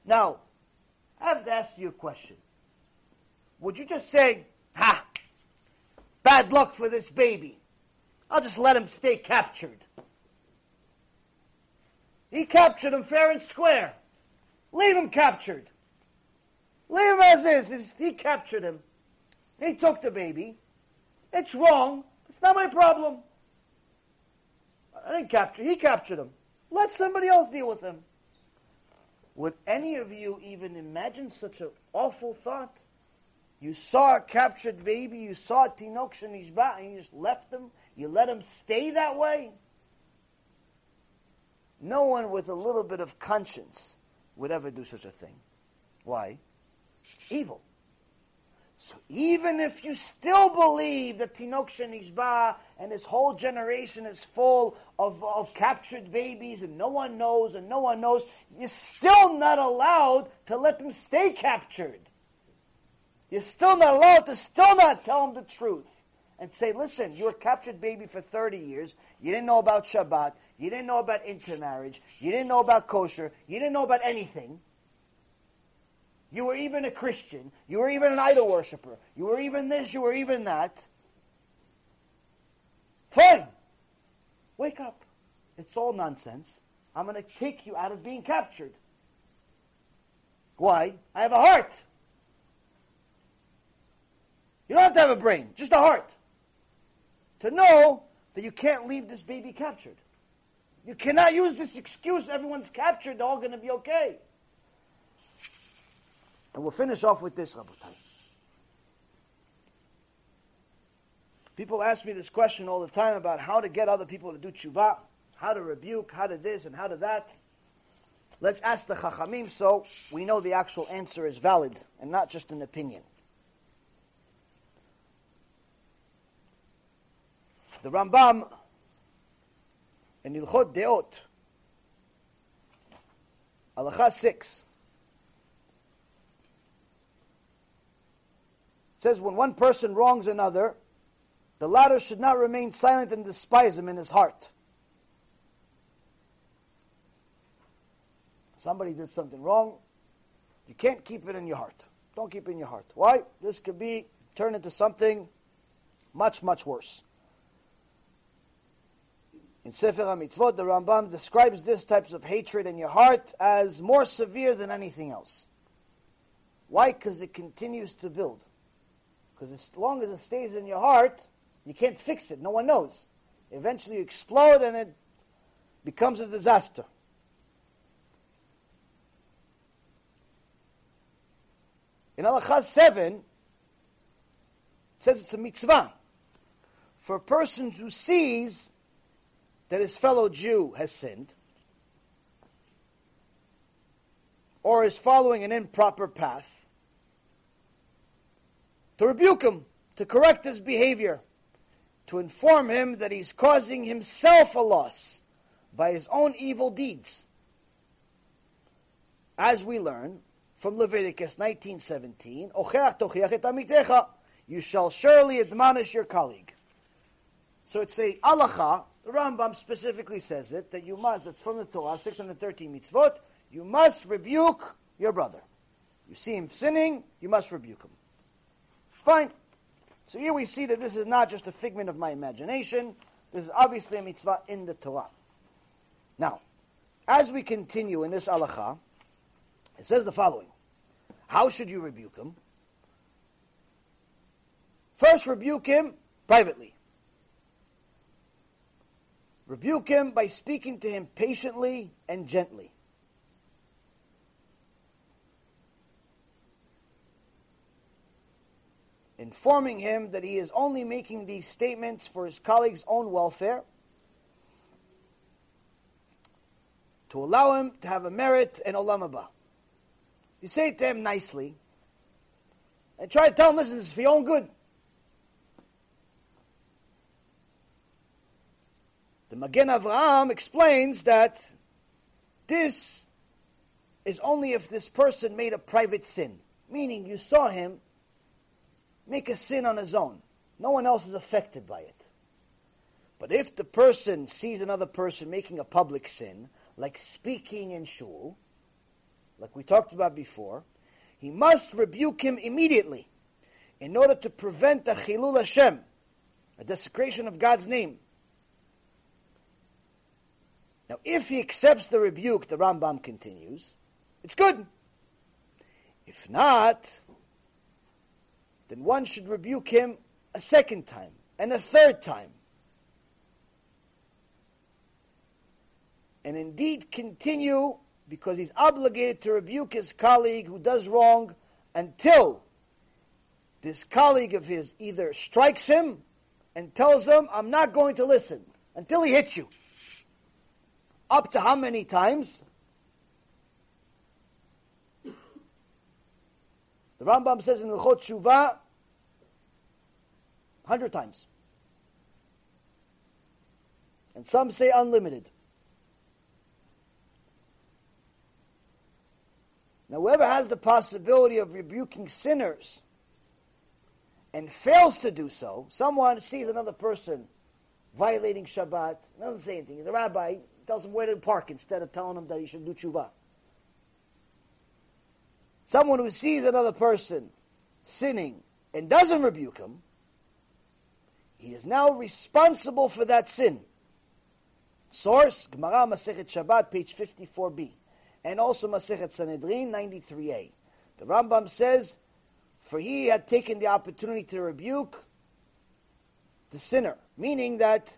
Now, I have to ask you a question. Would you just say, ha, bad luck for this baby. I'll just let him stay captured. He captured him fair and square. Leave him captured. Leave him as is. He captured him. He took the baby. It's wrong. It's not my problem. I didn't capture. He captured him. Let somebody else deal with him. Would any of you even imagine such an awful thought? You saw a captured baby, you saw a tinok shenishba, and you just left him, you let him stay that way? No one with a little bit of conscience would ever do such a thing. Why? Evil. So even if you still believe that tinok shenishba and his whole generation is full of captured babies and no one knows, you're still not allowed to let them stay captured. You're still not allowed to still not tell them the truth. And say, listen, you were a captured baby for 30 years. You didn't know about Shabbat. You didn't know about intermarriage. You didn't know about kosher. You didn't know about anything. You were even a Christian. You were even an idol worshiper. You were even this. You were even that. Fine. Wake up. It's all nonsense. I'm going to take you out of being captured. Why? I have a heart. You don't have to have a brain, just a heart. To know that you can't leave this baby captured. You cannot use this excuse, everyone's captured, they're all going to be okay. And we'll finish off with this, Rabotai. People ask me this question all the time about how to get other people to do tshuva, how to rebuke, how to this and how to that. Let's ask the Chachamim so we know the actual answer is valid and not just an opinion. The Rambam in Hilchot Deot, Halacha 6, says when one person wrongs another, the latter should not remain silent and despise him in his heart. Somebody did something wrong. You can't keep it in your heart. Don't keep it in your heart. Why? This could be turned into something much, much worse. In Sefer HaMitzvot, the Rambam describes this types of hatred in your heart as more severe than anything else. Why? Because it continues to build. Because as long as it stays in your heart, you can't fix it. No one knows. Eventually you explode and it becomes a disaster. In Halacha 7, it says it's a mitzvah for persons who sees that his fellow Jew has sinned, or is following an improper path, to rebuke him, to correct his behavior, to inform him that he's causing himself a loss by his own evil deeds. As we learn from Leviticus 19:17, Ocheach tochiach et amitecha, you shall surely admonish your colleague. So it's a halacha. The Rambam specifically says it, that you must, that's from the Torah, 613 mitzvot, you must rebuke your brother. You see him sinning, you must rebuke him. Fine. So here we see that this is not just a figment of my imagination. This is obviously a mitzvah in the Torah. Now, as we continue in this halacha, it says the following. How should you rebuke him? First, rebuke him privately. Rebuke him by speaking to him patiently and gently. Informing him that he is only making these statements for his colleague's own welfare, to allow him to have a merit and olam haba. You say it to him nicely, and try to tell him, listen, this is for your own good. The Magen Avraham explains that this is only if this person made a private sin. Meaning you saw him make a sin on his own. No one else is affected by it. But if the person sees another person making a public sin, like speaking in shul, like we talked about before, he must rebuke him immediately in order to prevent the Chilul Hashem, a desecration of God's name. Now, if he accepts the rebuke, the Rambam continues, it's good. If not, then one should rebuke him a second time and a third time. And indeed continue because he's obligated to rebuke his colleague who does wrong until this colleague of his either strikes him and tells him, I'm not going to listen, until he hits you. Up to how many times? The Rambam says in Hilchot Shuvah, 100 times. And some say unlimited. Now, whoever has the possibility of rebuking sinners and fails to do so, someone sees another person violating Shabbat, doesn't say anything. He's a rabbi, he tells him where to park instead of telling him that he should do tshuva. Someone who sees another person sinning and doesn't rebuke him, he is now responsible for that sin. Source, Gemara Masechet Shabbat, page 54b. And also Masechet Sanhedrin, 93a. The Rambam says, for he had taken the opportunity to rebuke the sinner. Meaning that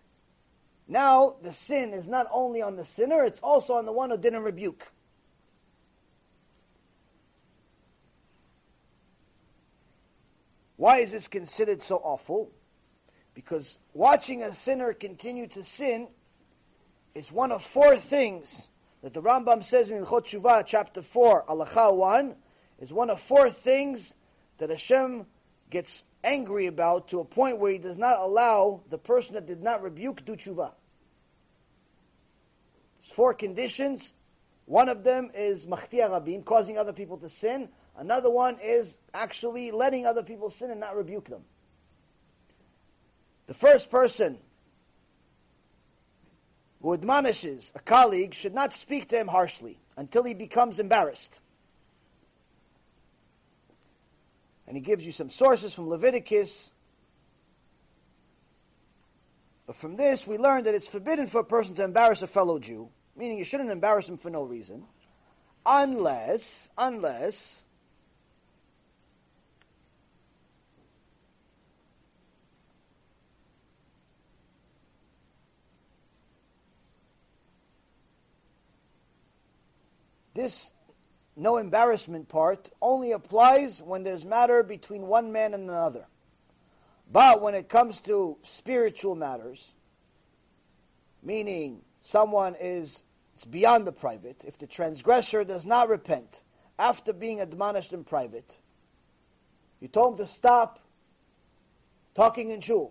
now the sin is not only on the sinner, it's also on the one who didn't rebuke. Why is this considered so awful? Because watching a sinner continue to sin is one of four things that the Rambam says in Hilchot Shuvah, chapter 4, Halakha 1, is one of four things that Hashem gets angry about to a point where he does not allow the person that did not rebuke do tshuva. There's four conditions. One of them is machtia rabim, causing other people to sin. Another one is actually letting other people sin and not rebuke them. The first person who admonishes a colleague should not speak to him harshly until he becomes embarrassed. And he gives you some sources from Leviticus. But from this, we learn that it's forbidden for a person to embarrass a fellow Jew, meaning you shouldn't embarrass him for no reason, unless this no embarrassment part only applies when there's matter between one man and another. But when it comes to spiritual matters, meaning it's beyond the private, if the transgressor does not repent after being admonished in private, you told him to stop talking in shul,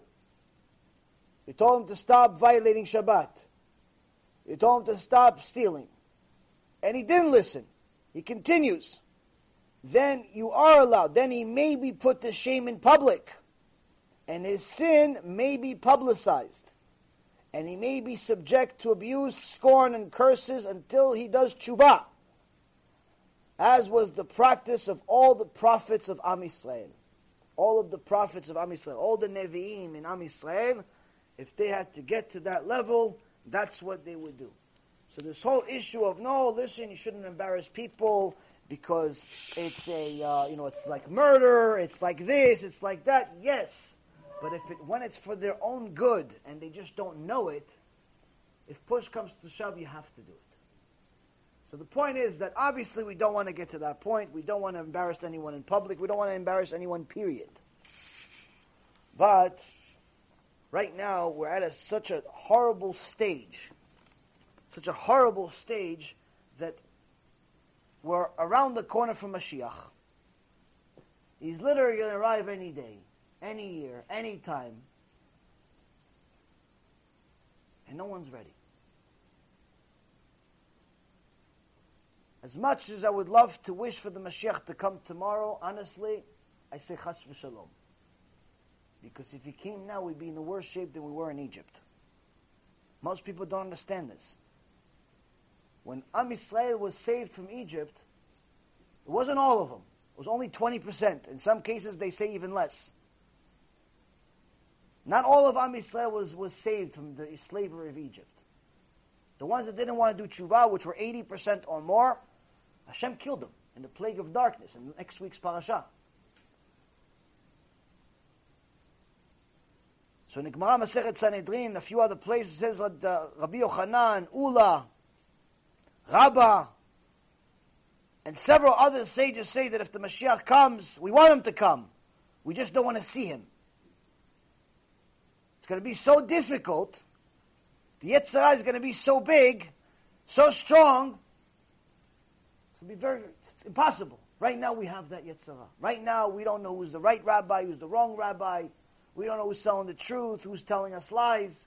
you told him to stop violating Shabbat, you told him to stop stealing, and he didn't listen, he continues, then you are allowed. Then he may be put to shame in public, and his sin may be publicized, and he may be subject to abuse, scorn, and curses until he does tshuva, as was the practice of all the prophets of Am Yisrael. All of the prophets of Am Yisrael, all the Nevi'im in Am Yisrael, if they had to get to that level, that's what they would do. So this whole issue of, no, listen, you shouldn't embarrass people because it's it's like murder, it's like this, it's like that. Yes, but when it's for their own good and they just don't know it, if push comes to shove, you have to do it. So the point is that obviously we don't want to get to that point. We don't want to embarrass anyone in public. We don't want to embarrass anyone, period. But right now we're at such a horrible stage that we're around the corner from Mashiach. He's literally going to arrive any day, any year, any time. And no one's ready. As much as I would love to wish for the Mashiach to come tomorrow, honestly, I say chas v'shalom. Because if he came now, we'd be in the worse shape than we were in Egypt. Most people don't understand this. When Am Yisrael was saved from Egypt, it wasn't all of them. It was only 20%. In some cases, they say even less. Not all of Am Yisrael was saved from the slavery of Egypt. The ones that didn't want to do tshuva, which were 80% or more, Hashem killed them in the plague of darkness in next week's parasha. So in Gemara Masechet Sanhedrin and a few other places, it says that Rabbi Yochanan, Ula, Rabbah, And several other sages say that if the Mashiach comes, we want him to come. We just don't want to see him. It's going to be so difficult. The Yetzer Hara is going to be so big, so strong. It'll be it's impossible. Right now we have that Yetzer Hara. Right now we don't know who's the right rabbi, who's the wrong rabbi. We don't know who's telling the truth, who's telling us lies.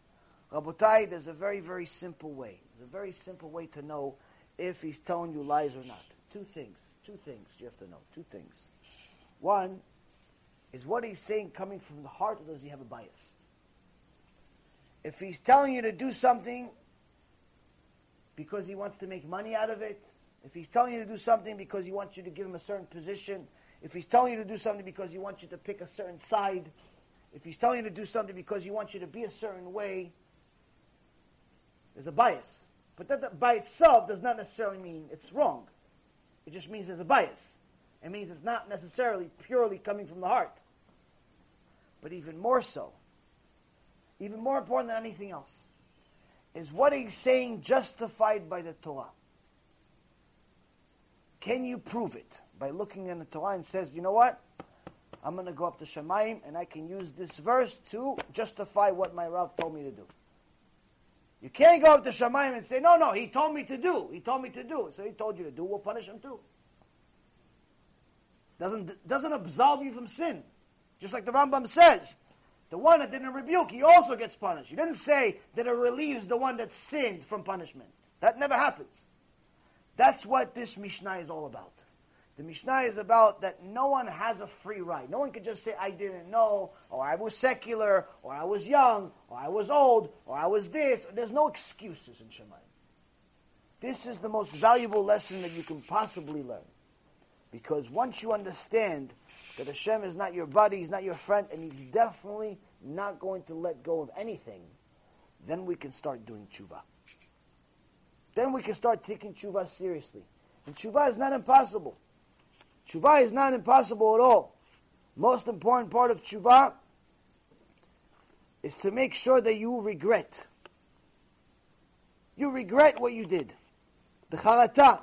Rabotai, there's a very, very simple way. There's a very simple way to know if he's telling you lies or not. Two things you have to know. Two things. One, is what he's saying coming from the heart, or does he have a bias? If he's telling you to do something because he wants to make money out of it, if he's telling you to do something because he wants you to give him a certain position, if he's telling you to do something because he wants you to pick a certain side, if he's telling you to do something because he wants you to be a certain way, there's a bias. But that by itself does not necessarily mean it's wrong. It just means there's a bias. It means it's not necessarily purely coming from the heart. But even more so, even more important than anything else, is what he's saying justified by the Torah? Can you prove it? By looking in the Torah and says, you know what? I'm going to go up to Shamayim and I can use this verse to justify what my Rav told me to do. You can't go up to Shamayim and say, no, he told me to do. He told me to do. So he told you to do, we'll punish him too. Doesn't absolve you from sin. Just like the Rambam says, the one that didn't rebuke, he also gets punished. He didn't say that it relieves the one that sinned from punishment. That never happens. That's what this Mishnah is all about. The Mishnah is about that no one has a free ride. No one can just say, I didn't know, or I was secular, or I was young, or I was old, or I was this. There's no excuses in Shammai. This is the most valuable lesson that you can possibly learn. Because once you understand that Hashem is not your buddy, He's not your friend, and He's definitely not going to let go of anything, then we can start doing tshuva. Then we can start taking tshuva seriously. And tshuva is not impossible. Tshuva is not impossible at all. Most important part of tshuva is to make sure that you regret. You regret what you did. The charata.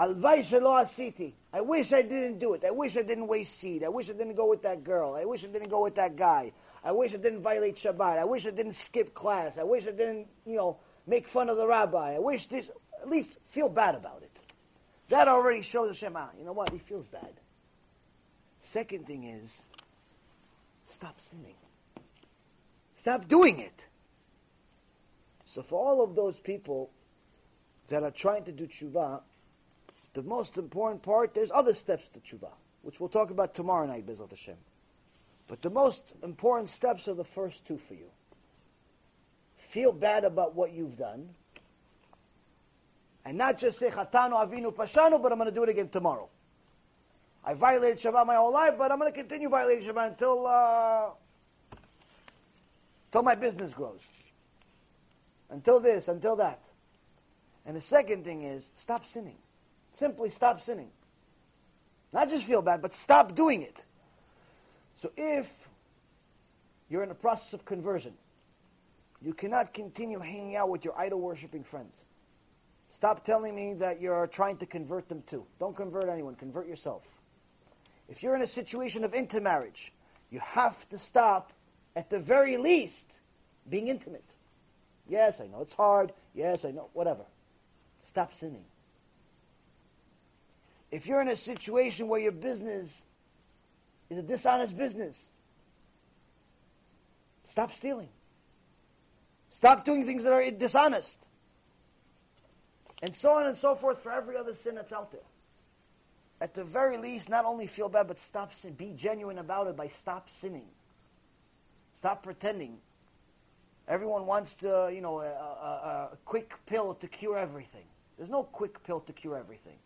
Alvai shelo asiti. I wish I didn't do it. I wish I didn't waste seed. I wish I didn't go with that girl. I wish I didn't go with that guy. I wish I didn't violate Shabbat. I wish I didn't skip class. I wish I didn't, make fun of the rabbi. I wish this, at least feel bad about it. That already shows Hashem out. You know what? He feels bad. Second thing is, stop sinning. Stop doing it. So for all of those people that are trying to do tshuva, the most important part, there's other steps to tshuva, which we'll talk about tomorrow night, Bezrat Hashem. But the most important steps are the first two for you. Feel bad about what you've done. And not just say, Chatanu Avinu Pashanu, but I'm going to do it again tomorrow. I violated Shabbat my whole life, but I'm going to continue violating Shabbat until my business grows. Until this, until that. And the second thing is, stop sinning. Simply stop sinning. Not just feel bad, but stop doing it. So if you're in the process of conversion, you cannot continue hanging out with your idol-worshipping friends. Stop telling me that you're trying to convert them too. Don't convert anyone. Convert yourself. If you're in a situation of intermarriage, you have to stop, at the very least, being intimate. Yes, I know it's hard. Yes, I know. Whatever. Stop sinning. If you're in a situation where your business is a dishonest business, stop stealing. Stop doing things that are dishonest. And so on and so forth for every other sin that's out there. At the very least, not only feel bad, but stop sin. Be genuine about it by stop sinning. Stop pretending. Everyone wants to, a quick pill to cure everything. There's no quick pill to cure everything.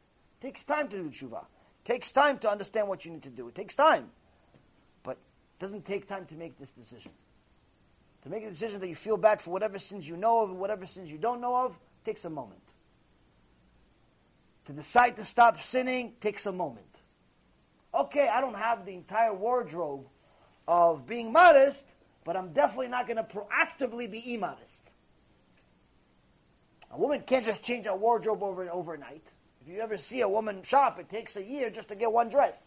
It takes time to do tshuva. It takes time to understand what you need to do. It takes time. But it doesn't take time to make this decision. To make a decision that you feel bad for whatever sins you know of and whatever sins you don't know of, takes a moment. To decide to stop sinning takes a moment. Okay, I don't have the entire wardrobe of being modest, but I'm definitely not going to proactively be immodest. A woman can't just change her wardrobe overnight. If you ever see a woman shop, it takes a year just to get one dress.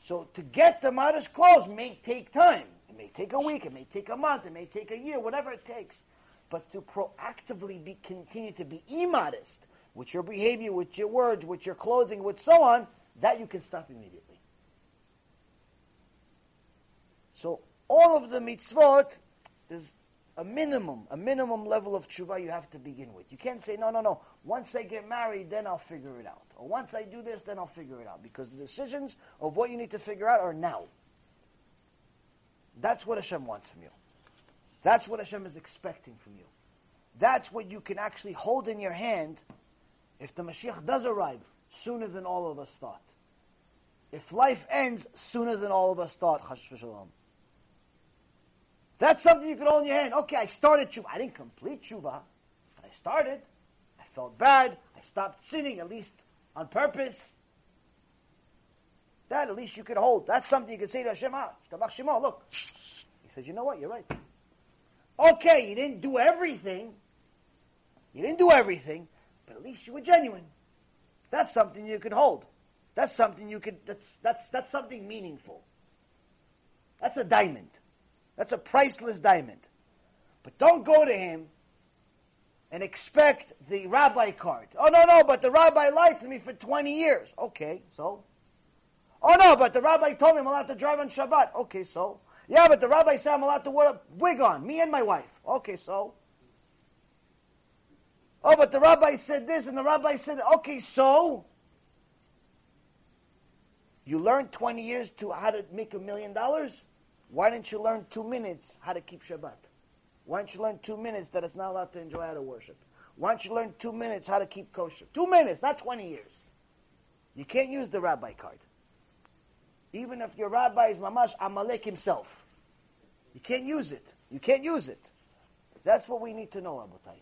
So to get the modest clothes may take time. It may take a week, it may take a month, it may take a year, whatever it takes. But to proactively continue to be immodest with your behavior, with your words, with your clothing, with so on, that you can stop immediately. So all of the mitzvot is a minimum level of tshuva you have to begin with. You can't say, no, once I get married, then I'll figure it out. Or once I do this, then I'll figure it out. Because the decisions of what you need to figure out are now. That's what Hashem wants from you. That's what Hashem is expecting from you. That's what you can actually hold in your hand if the Mashiach does arrive sooner than all of us thought. If life ends sooner than all of us thought, Chas v'Shalom. That's something you can hold in your hand. Okay, I started tshuva. I didn't complete tshuva, but I started. I felt bad. I stopped sinning, at least on purpose. That at least you could hold. That's something you can say to Hashem, look. He says, you know what, you're right. Okay, you didn't do everything. But at least you were genuine. That's something you could hold. That's something you could, that's something meaningful. That's a diamond. That's a priceless diamond. But don't go to him and expect the rabbi card. Oh, no, but the rabbi lied to me for 20 years. Okay, so? Oh, no, but the rabbi told me I'm allowed to drive on Shabbat. Okay, so? Yeah, but the rabbi said I'm allowed to wear a wig on, me and my wife. Okay, so? Oh, but the rabbi said this and the rabbi said that. Okay, so? You learned 20 years to how to make $1 million? Why didn't you learn 2 minutes how to keep Shabbat? Why didn't you learn 2 minutes that it's not allowed to enjoy out of worship? Why don't you learn 2 minutes how to keep kosher? 2 minutes, not 20 years. You can't use the rabbi card. Even if your rabbi is Mamash Amalek himself. You can't use it. That's what we need to know, Abotai.